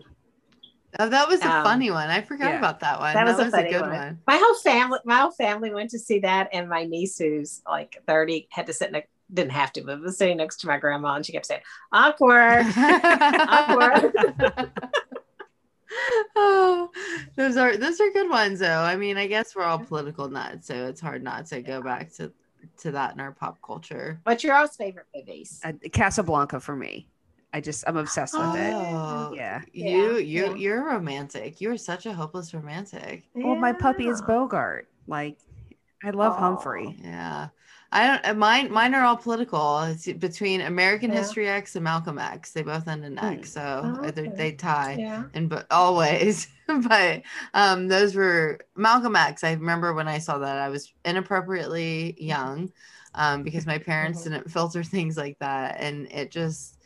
Oh, that was a funny one. I forgot about that one. That was a good one. My whole family went to see that, and my niece, who's like 30, was sitting next to my grandma, and she kept saying, "Awkward, awkward." Oh, those are good ones, though. I mean, I guess we're all political nuts, so it's hard not to go back to that in our pop culture. What's your all's favorite movies? Casablanca for me. I'm obsessed with it. Yeah. You're romantic. You're such a hopeless romantic. Yeah. Well, my puppy is Bogart. Like, I love Humphrey. Yeah. Mine are all political. It's between American History X and Malcolm X. They both end in X, so they tie, but always. But those were Malcolm X. I remember when I saw that, I was inappropriately young because my parents didn't filter things like that, and it just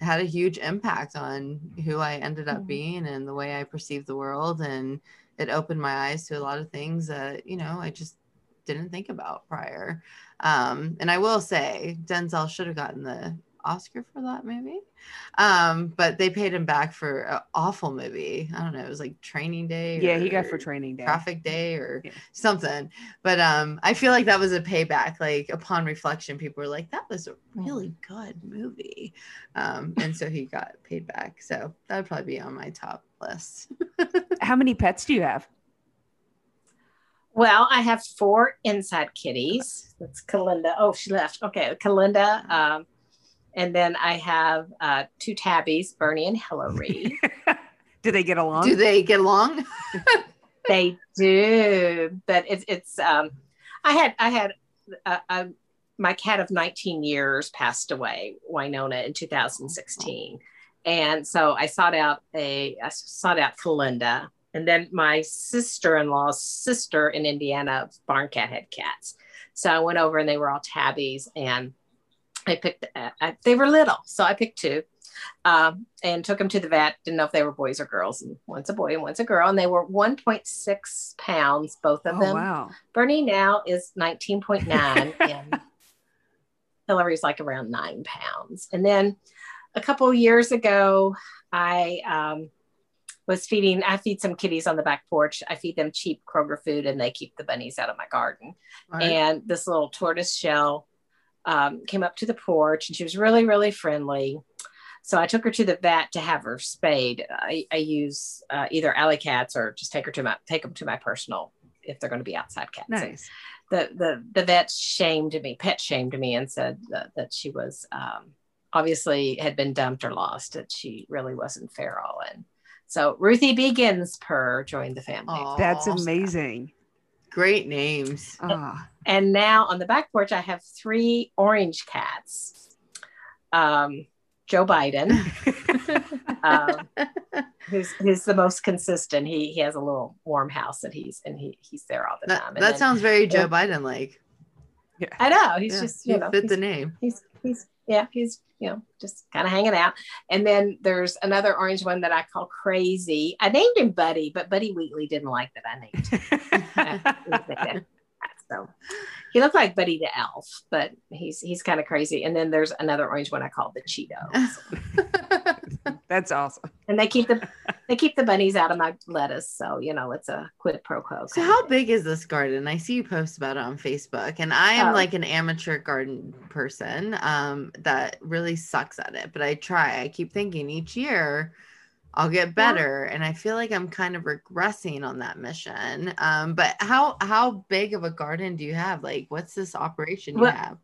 had a huge impact on who I ended up being and the way I perceived the world, and it opened my eyes to a lot of things that, you know, I just didn't think about prior. And I will say Denzel should have gotten the Oscar for that movie, but they paid him back for an awful movie. I don't know, it was like Training Day. Yeah, he got for Training Day, Traffic Day, or something. But I feel like that was a payback. Like, upon reflection, people were like, that was a really good movie, and so he got paid back. So that would probably be on my top list. How many pets do you have? Well, I have 4 inside kitties. That's Kalinda. Oh, she left. Okay, Kalinda. And then I have 2 tabbies, Bernie and Hillary. Do they get along? They do, but it's. I had my cat of 19 years passed away, Winona, in 2016, and so I sought out Kalinda. And then my sister-in-law's sister in Indiana, barn cat, had cats. So I went over and they were all tabbies, and I picked, they were little. So I picked 2 and took them to the vet. Didn't know if they were boys or girls. And one's a boy and one's a girl. And they were 1.6 pounds, both of them. Oh, wow. Bernie now is 19.9 and Hillary's like around 9 pounds. And then a couple of years ago, I was feeding, I feed some kitties on the back porch. I feed them cheap Kroger food and they keep the bunnies out of my garden. Right. And this little tortoise shell came up to the porch and she was really, really friendly. So I took her to the vet to have her spayed. I use either alley cats or just take them to my personal if they're going to be outside cats. Nice. The vet pet shamed me and said that she was obviously had been dumped or lost, that she really wasn't feral. And so Ruthie B. Ginsper joined the family. Oh, that's amazing. Great names. And now on the back porch, I have 3 orange cats. Joe Biden, who's the most consistent. He has a little warm house and he's there all the time. That sounds very Joe Biden like. Yeah. I know he's just fit the name. He's just kind of hanging out. And then there's another orange one that I call Crazy. I named him Buddy, but Buddy Wheatley didn't like that I named him. So he looked like Buddy the Elf, but he's kind of crazy. And then there's another orange one I call the Cheeto. That's awesome. And they keep the bunnies out of my lettuce, so it's a quid pro quo. So how big is this garden? I see you post about it on Facebook, and I am like an amateur garden person that really sucks at it, but I try. I keep thinking each year I'll get better. Yeah. And I feel like I'm kind of regressing on that mission. But how big of a garden do you have? Like, what's this operation you have?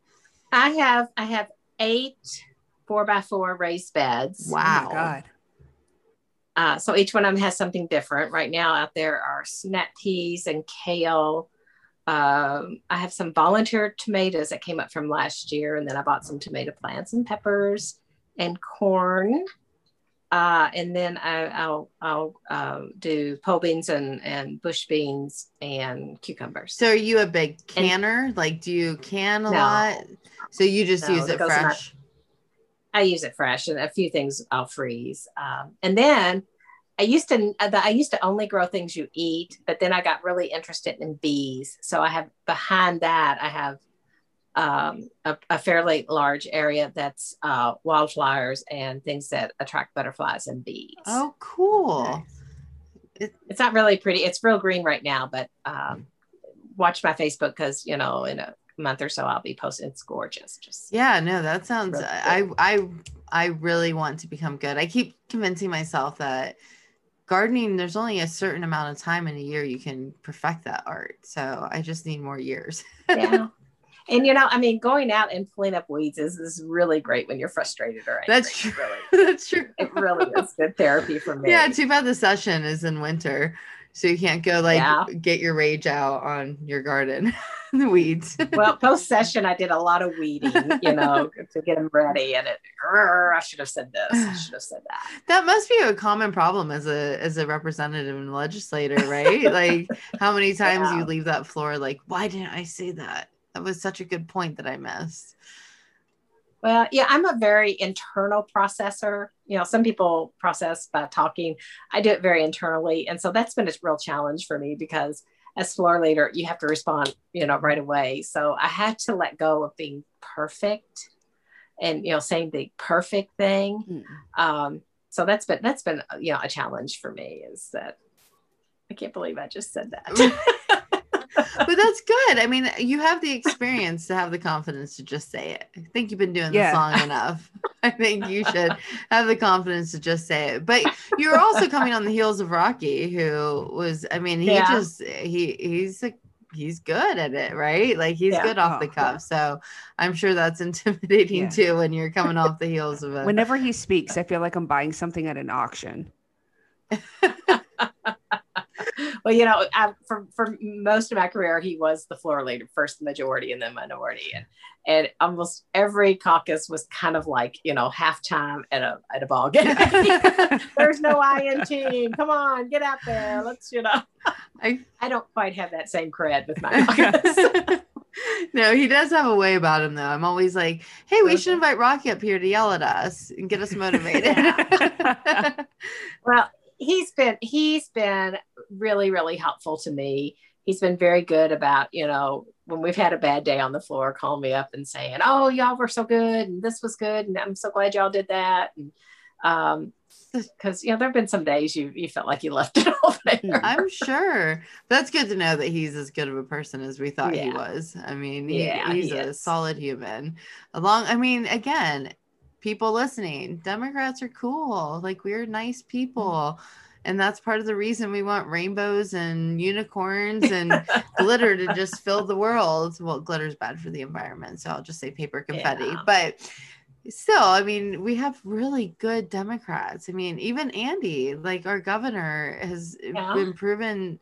I have 8 4x4 raised beds. Wow. Oh my God. So each one of them has something different. Right now out there are snap peas and kale. I have some volunteer tomatoes that came up from last year. And then I bought some tomato plants and peppers and corn. And then I'll do pole beans and bush beans and cucumbers. So are you a big canner? Do you can a lot? So you just use it fresh? I use it fresh, and a few things I'll freeze. And then I used to only grow things you eat, but then I got really interested in bees. So I have behind that, I have a fairly large area that's wildflowers and things that attract butterflies and bees. Oh, cool. Nice. It's not really pretty. It's real green right now, but watch my Facebook because, in a month or so I'll be posting. It's gorgeous. That sounds, really I really want to become good. I keep convincing myself that gardening, there's only a certain amount of time in a year you can perfect that art. So I just need more years. Yeah. And, going out and pulling up weeds is really great when you're frustrated or angry. That's true. Really. That's true. It really is good therapy for me. Yeah, too bad the session is in winter, so you can't go get your rage out on your garden, the weeds. Well, post-session, I did a lot of weeding, to get them ready. And I should have said this. I should have said that. That must be a common problem as a representative and legislator, right? Like how many times you leave that floor, like, why didn't I say that? That was such a good point that I missed. Well, yeah, I'm a very internal processor. Some people process by talking. I do it very internally. And so that's been a real challenge for me because as floor leader, you have to respond, right away. So I had to let go of being perfect and, saying the perfect thing. Mm. So that's been, a challenge for me is that I can't believe I just said that. But that's good. I mean, you have the experience to have the confidence to just say it. I think you've been doing this long enough. I think you should have the confidence to just say it. But you're also coming on the heels of Rocky, who was, he's good at it, right? Like he's good off the cuff. Yeah. So I'm sure that's intimidating too when you're coming off the heels of it. Whenever he speaks, I feel like I'm buying something at an auction. Well, for most of my career, he was the floor leader, first the majority and then minority. And almost every caucus was kind of like, halftime at a ball game. There's no IN team. Come on, get out there. Let's, I don't quite have that same cred with my caucus. No, he does have a way about him, though. I'm always like, hey, we should invite Rocky up here to yell at us and get us motivated. Well, he's been really, really helpful to me. He's been very good about, when we've had a bad day on the floor, calling me up and saying, oh, y'all were so good. And this was good. And I'm so glad y'all did that. And Because, you know, there have been some days you felt like you left it all there. I'm sure. But that's good to know that he's as good of a person as we thought he was. I mean, he's a solid human. I mean, again, people listening, Democrats are cool. Like, we're nice people. And that's part of the reason we want rainbows and unicorns and glitter to just fill the world. Well, glitter's bad for the environment, so I'll just say paper confetti. Yeah. But still, I mean, we have really good Democrats. I mean, even Andy, like our governor, has been proven.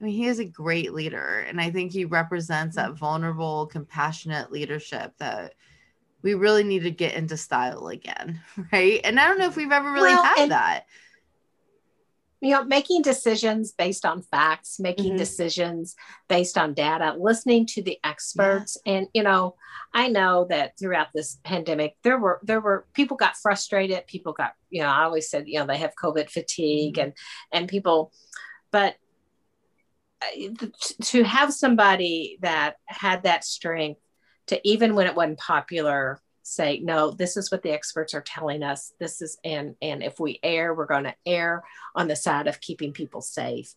I mean, he is a great leader. And I think he represents that vulnerable, compassionate leadership that we really need to get into style again. Right. And I don't know if we've ever really had that. You know, making decisions based on facts, making decisions based on data, listening to the experts. Yeah. And, you know, I know that throughout this pandemic, there were people got frustrated. People got, you know, I always said, you know, they have COVID fatigue and people, but to have somebody that had that strength to, even when it wasn't popular, say, no, this is what the experts are telling us. This is, and if we err, we're going to err on the side of keeping people safe.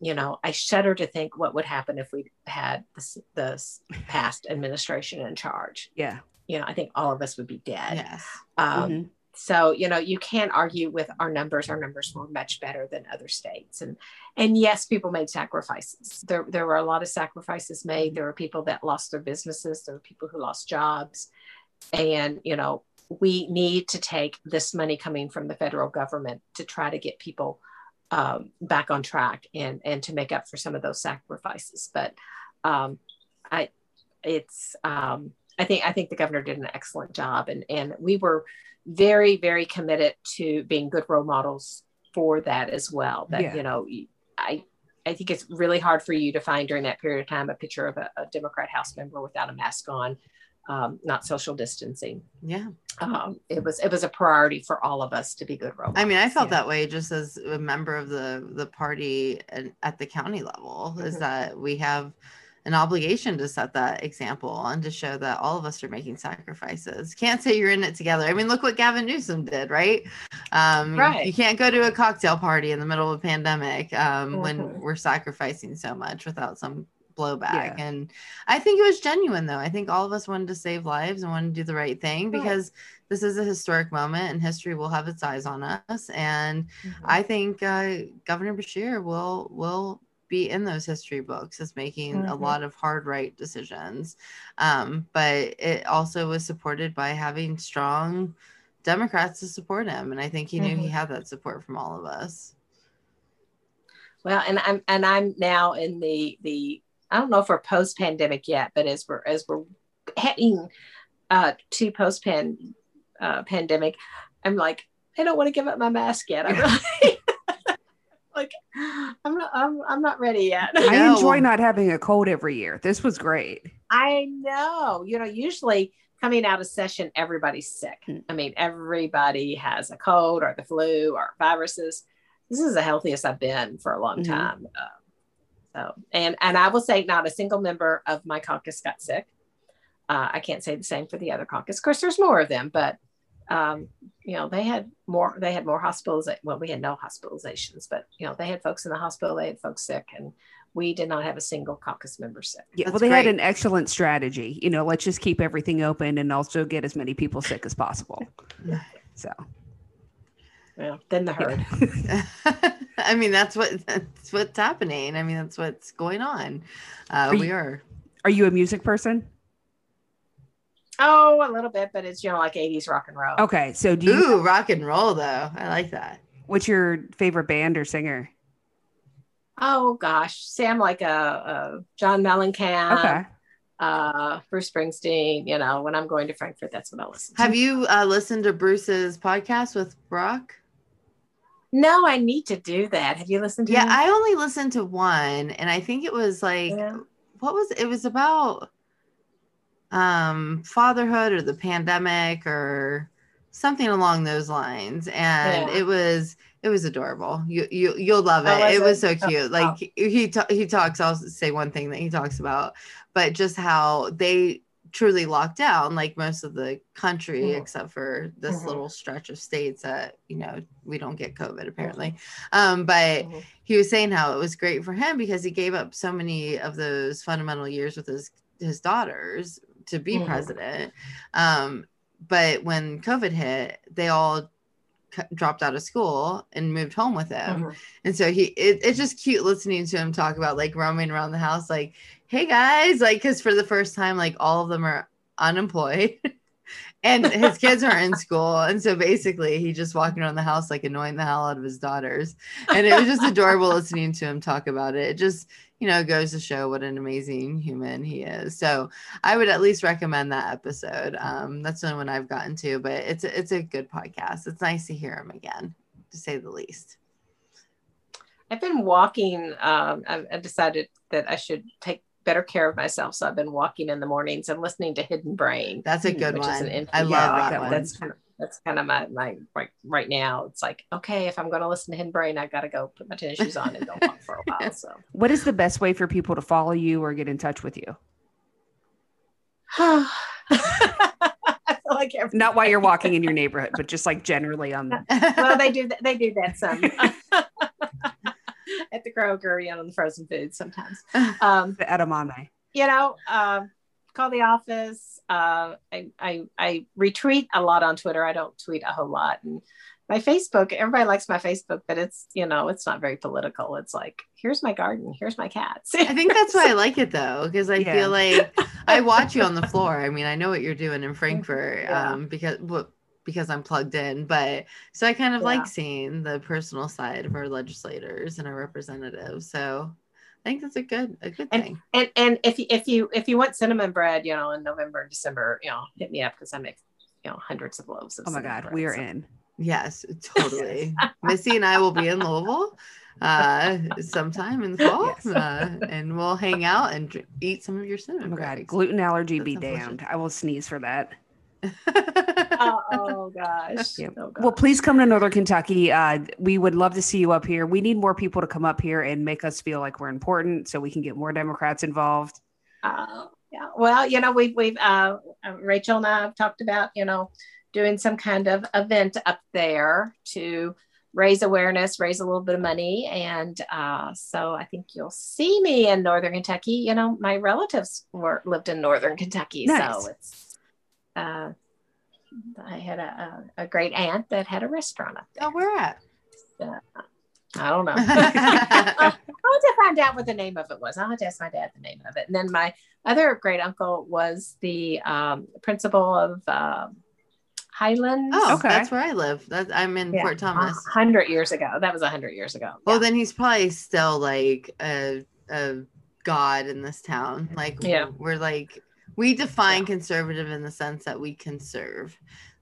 You know, I shudder to think what would happen if we had this past administration in charge. Yeah. You know, I think all of us would be dead. Yes. So, you know, you can't argue with our numbers. Our numbers were much better than other states. And yes, people made sacrifices. There were a lot of sacrifices made. There were people that lost their businesses. There were people who lost jobs. And, you know, we need to take this money coming from the federal government to try to get people back on track and to make up for some of those sacrifices. But I think the governor did an excellent job, and we were very, very committed to being good role models for that as well. That, you know, I think it's really hard for you to find during that period of time a picture of a Democrat House member without a mask on, not social distancing. Yeah. It was a priority for all of us to be good role models. I mean, I felt that way just as a member of the party and at the county level, is that we have an obligation to set that example and to show that all of us are making sacrifices. Can't say you're in it together. I mean, look what Gavin Newsom did, right? You can't go to a cocktail party in the middle of a pandemic when we're sacrificing so much without some blowback. Yeah. And I think it was genuine, though. I think all of us wanted to save lives and wanted to do the right thing because this is a historic moment and history will have its eyes on us. And I think Governor Beshear will be in those history books as making a lot of hard, right decisions. But it also was supported by having strong Democrats to support him. And I think he knew he had that support from all of us. Well, and I'm now in the I don't know if we're post pandemic yet, but as we're heading to post pandemic, I'm like, I don't want to give up my mask yet. I'm really like, I'm not ready yet. I enjoy not having a cold every year. This was great. I know. You know, usually coming out of session, everybody's sick. I mean, everybody has a cold or the flu or viruses. This is the healthiest I've been for a long time. And I will say not a single member of my caucus got sick. I can't say the same for the other caucus. Of course, there's more of them, but you know, they had more hospitalizations. Well, we had no hospitalizations, but you know, they had folks in the hospital, they had folks sick, and we did not have a single caucus member sick. Yeah, well, they had an excellent strategy. You know, let's just keep everything open and also get as many people sick as possible. So. Well, then the herd. I mean, that's what's happening. I mean, that's what's going on. Are you a music person? Oh, a little bit, but it's, you know, like 80s rock and roll. Okay, so do you? Ooh, rock and roll though. I like that. What's your favorite band or singer? Oh gosh, say I'm like a John Mellencamp. Okay. Bruce Springsteen. You know, when I'm going to Frankfort, that's what I listen to. Have you listened to Bruce's podcast with Brock? No, I need to do that. Have you listened to him? I only listened to one, and I think it was like what was it? It was about fatherhood or the pandemic or something along those lines, and it was adorable. You'll love it. Oh, it was so cute. He talks. I'll say one thing that he talks about, but just how they truly locked down like most of the country, except for this little stretch of states that, you know, we don't get COVID apparently. But he was saying how it was great for him because he gave up so many of those fundamental years with his daughters to be president. But when COVID hit, they all dropped out of school and moved home with him. And so it's just cute listening to him talk about like roaming around the house, like, hey guys, like, cause for the first time, like all of them are unemployed and his kids are in school. And so basically he just walking around the house, like annoying the hell out of his daughters. And it was just adorable listening to him talk about it. It just, you know, goes to show what an amazing human he is. So I would at least recommend that episode. That's the only one I've gotten to, but it's a good podcast. It's nice to hear him again, to say the least. I've been walking. I've decided that I should take better care of myself. So I've been walking in the mornings and listening to Hidden Brain. That's a good one. I love that one. That's kind of my right now. It's like, okay, if I'm going to listen to Hidden Brain, I got to go put my tennis shoes on and go walk for a while. So what is the best way for people to follow you or get in touch with you? I feel like not while you're walking in your neighborhood, but just like generally on the well, they do that some at the Kroger, you know, on the frozen food sometimes. The edamame. You know, call the office. I retweet a lot on Twitter. I don't tweet a whole lot. And my Facebook, everybody likes my Facebook, but it's, you know, it's not very political. It's like, here's my garden, here's my cats. I think that's why I like it though, because I feel like I watch you on the floor. I mean, I know what you're doing in Frankfort because I'm plugged in, but so I kind of like seeing the personal side of our legislators and our representatives. So I think that's a good thing. And if you want cinnamon bread, you know, in November and December, you know, hit me up because I make, you know, hundreds of loaves of cinnamon bread, we are in. Yes, totally. Missy and I will be in Louisville sometime in the fall, and we'll hang out and eat some of your cinnamon bread. God, gluten allergy be damned. I will sneeze for that. Oh gosh. Yeah. Oh, gosh. Well, please come to Northern Kentucky. We would love to see you up here. We need more people to come up here and make us feel like we're important so we can get more Democrats involved. Yeah. Well, you know, we've Rachel and I have talked about, you know, doing some kind of event up there to raise awareness, raise a little bit of money. And so I think you'll see me in Northern Kentucky. You know, my relatives lived in Northern Kentucky. Nice. So it's I had a great aunt that had a restaurant up there. Oh, where at? I don't know. I'll have to find out what the name of it was. I'll have to ask my dad the name of it. And then my other great uncle was the principal of Highlands. Oh, okay. That's where I live. I'm in Fort Thomas. 100 years ago. That was 100 years ago. Well, then he's probably still like a god in this town. Like we're like. We define conservative in the sense that we conserve.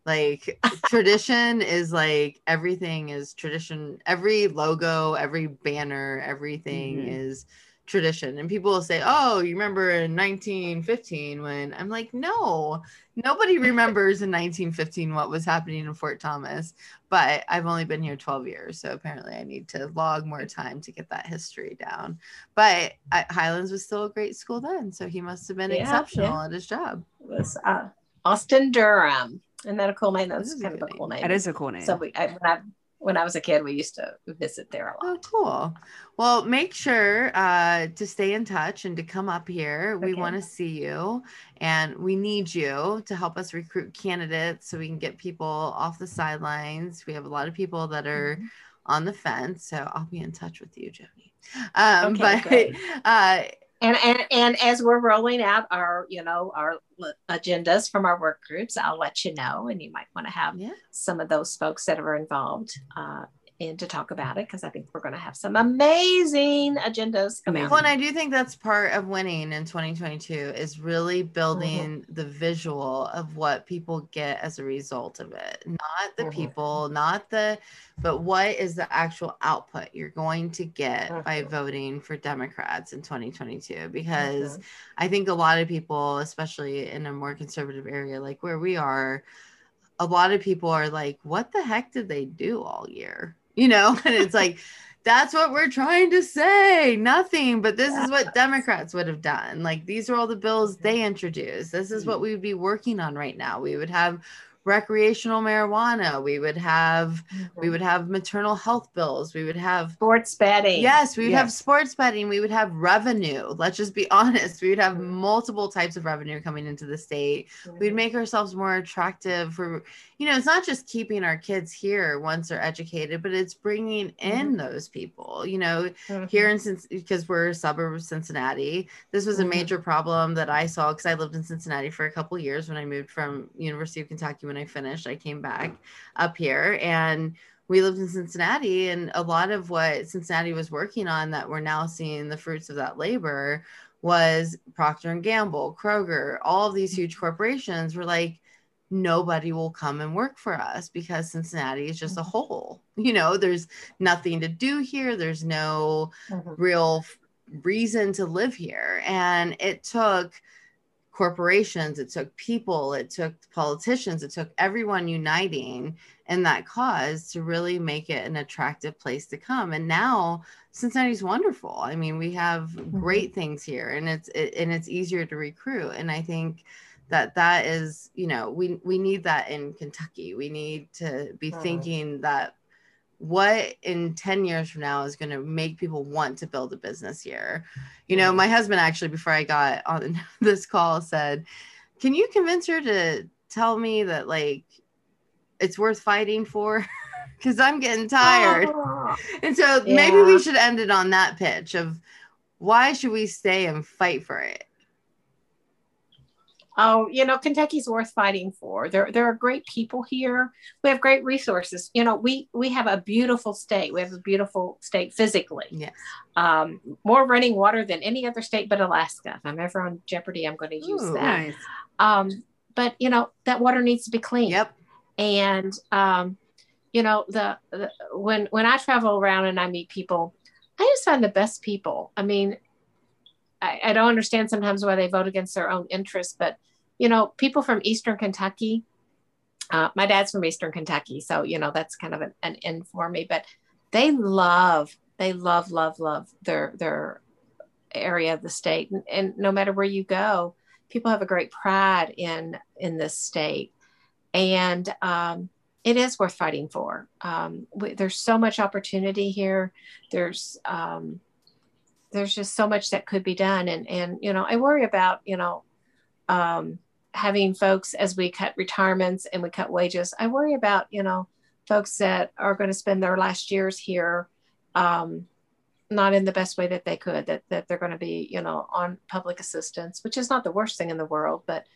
Like tradition is like everything is tradition. Every logo, every banner, everything is tradition. And people will say, oh, you remember in 1915 when I'm like, no, nobody remembers in 1915 what was happening in Fort Thomas. But I've only been here 12 years. So apparently I need to log more time to get that history down. But Highlands was still a great school then. So he must have been exceptional at his job. It was Austin Durham. Isn't that a cool name? That's kind of a cool name. That is a cool name. So when I was a kid, we used to visit there a lot. Oh, cool. Well, make sure to stay in touch and to come up here. We want to see you and we need you to help us recruit candidates so we can get people off the sidelines. We have a lot of people that are on the fence. So I'll be in touch with you, Joni. And as we're rolling out our, you know, our agendas from our work groups, I'll let you know, and you might want to have some of those folks that are involved in to talk about it, because I think we're going to have some amazing agendas. Well, and I do think that's part of winning in 2022 is really building the visual of what people get as a result of it, not the people, but what is the actual output you're going to get by voting for Democrats in 2022? Because I think a lot of people, especially in a more conservative area like where we are, a lot of people are like, what the heck did they do all year? You know, and it's like That's what we're trying to say. Nothing, but this is what Democrats would have done. Like, these are all the bills they introduced. This is what we would be working on right now. We would have recreational marijuana. We would have maternal health bills. We would have sports betting. Yes, we would have sports betting. We would have revenue. Let's just be honest. We would have multiple types of revenue coming into the state. We'd make ourselves more attractive for, you know, it's not just keeping our kids here once they're educated, but it's bringing in those people, you know, here in Cincinnati, because we're a suburb of Cincinnati. This was a major problem that I saw because I lived in Cincinnati for a couple of years when I moved from University of Kentucky. When I finished, I came back up here and we lived in Cincinnati, and a lot of what Cincinnati was working on that we're now seeing the fruits of that labor was Procter & Gamble, Kroger, all of these huge corporations were like, nobody will come and work for us because Cincinnati is just a hole. You know, there's nothing to do here. There's no real reason to live here. And it took corporations, it took people, it took politicians, it took everyone uniting in that cause to really make it an attractive place to come. And now Cincinnati's wonderful. I mean, we have great things here, and it's easier to recruit. And I think that is, you know, we need that in Kentucky. We need to be thinking that what in 10 years from now is going to make people want to build a business here. You know, my husband actually, before I got on this call, said, can you convince her to tell me that, like, it's worth fighting for? Because I'm getting tired. And so maybe we should end it on that pitch of why should we stay and fight for it? Oh, you know, Kentucky's worth fighting for. There are great people here. We have great resources. You know, we have a beautiful state. We have a beautiful state physically. Yes. More running water than any other state but Alaska. If I'm ever on Jeopardy, I'm going to use that. Nice. But, you know, that water needs to be clean. Yep. And, you know, when I travel around and I meet people, I just find the best people. I mean, I don't understand sometimes why they vote against their own interests, but, you know, people from Eastern Kentucky, my dad's from Eastern Kentucky. So, you know, that's kind of an in for me, but they love their area of the state. And no matter where you go, people have a great pride in this state. And it is worth fighting for. There's so much opportunity here. There's just so much that could be done. And, you know, I worry about, you know, having folks, as we cut retirements and we cut wages, I worry about, you know, folks that are going to spend their last years here, not in the best way that they could, that they're going to be, you know, on public assistance, which is not the worst thing in the world, but,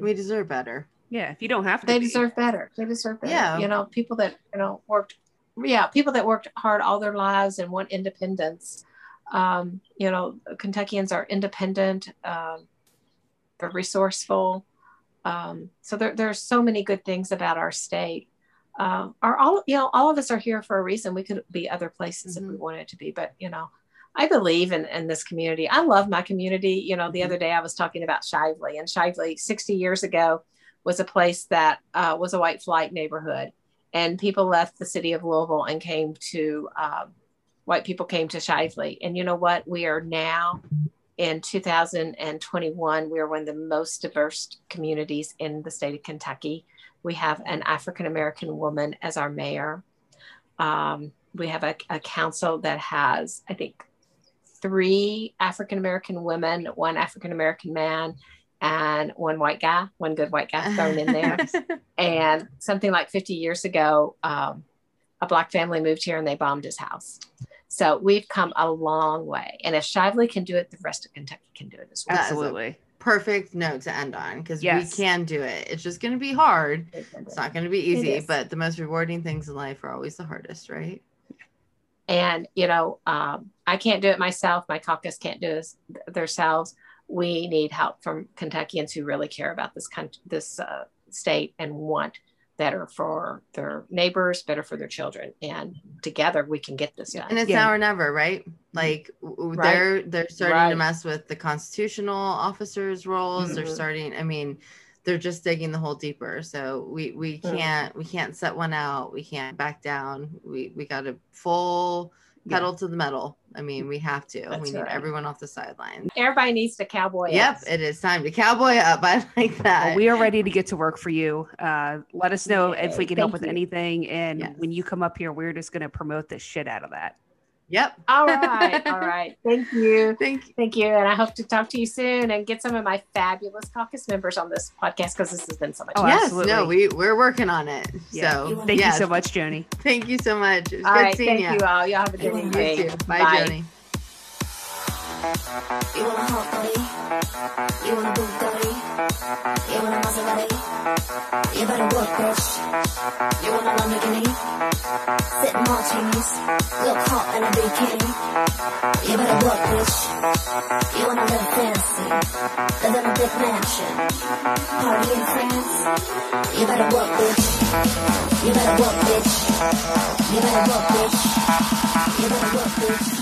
we deserve better. Yeah. If you don't have to, they deserve better. Yeah. You know, people that worked hard all their lives and want independence. You know, Kentuckians are independent, they're resourceful. So there's so many good things about our state. All of us are here for a reason. We could be other places if we wanted to be, but, you know, I believe in this community. I love my community. You know, the other day I was talking about Shively, and Shively 60 years ago was a place that was a white flight neighborhood, and people left the city of Louisville and came to, white people came to Shively. And you know what? We are now in 2021, we are one of the most diverse communities in the state of Kentucky. We have an African-American woman as our mayor. We have a council that has, I think, 3 African-American women, 1 African-American man, and 1 white guy, 1 good white guy thrown in there. And something like 50 years ago, a Black family moved here and they bombed his house. So we've come a long way. And if Shively can do it, the rest of Kentucky can do it as well. Absolutely. Perfect note to end on, because we can do it. It's just going to be hard. It's not going to be easy, but the most rewarding things in life are always the hardest, right? And, you know, I can't do it myself. My caucus can't do it themselves. We need help from Kentuckians who really care about this country, this state, and want better for their neighbors, better for their children. And together we can get this done. And it's now or never, right? Like they're starting to mess with the constitutional officers' roles. They're starting, I mean, they're just digging the hole deeper. So we can't set one out. We can't back down. We got a full pedal to the metal. I mean, we have to. We need everyone off the sidelines. Everybody needs to cowboy up. Yep, it is time to cowboy up. I like that. Well, we are ready to get to work for you. Let us know if we can help with anything. And when you come up here, we're just going to promote the shit out of that. Yep. All right. All right. Thank you. Thank you. And I hope to talk to you soon and get some of my fabulous caucus members on this podcast, because this has been so much fun. Oh, yes. Absolutely. No, we're working on it. Yeah. So thank you so much, Joni. Thank you so much. It was good seeing you. Thank you all. Y'all have a good day. You too. Bye. Joni. You want a Hump, you want a Bugatti, you want a Maserati, you better work, bitch. You want a Lamborghini, sitting martinis, look hot in a bikini. You better work, bitch. You wanna live fancy, live in a big mansion, party in France. You better work, bitch. You better work, bitch. You better work, bitch. You better work, bitch.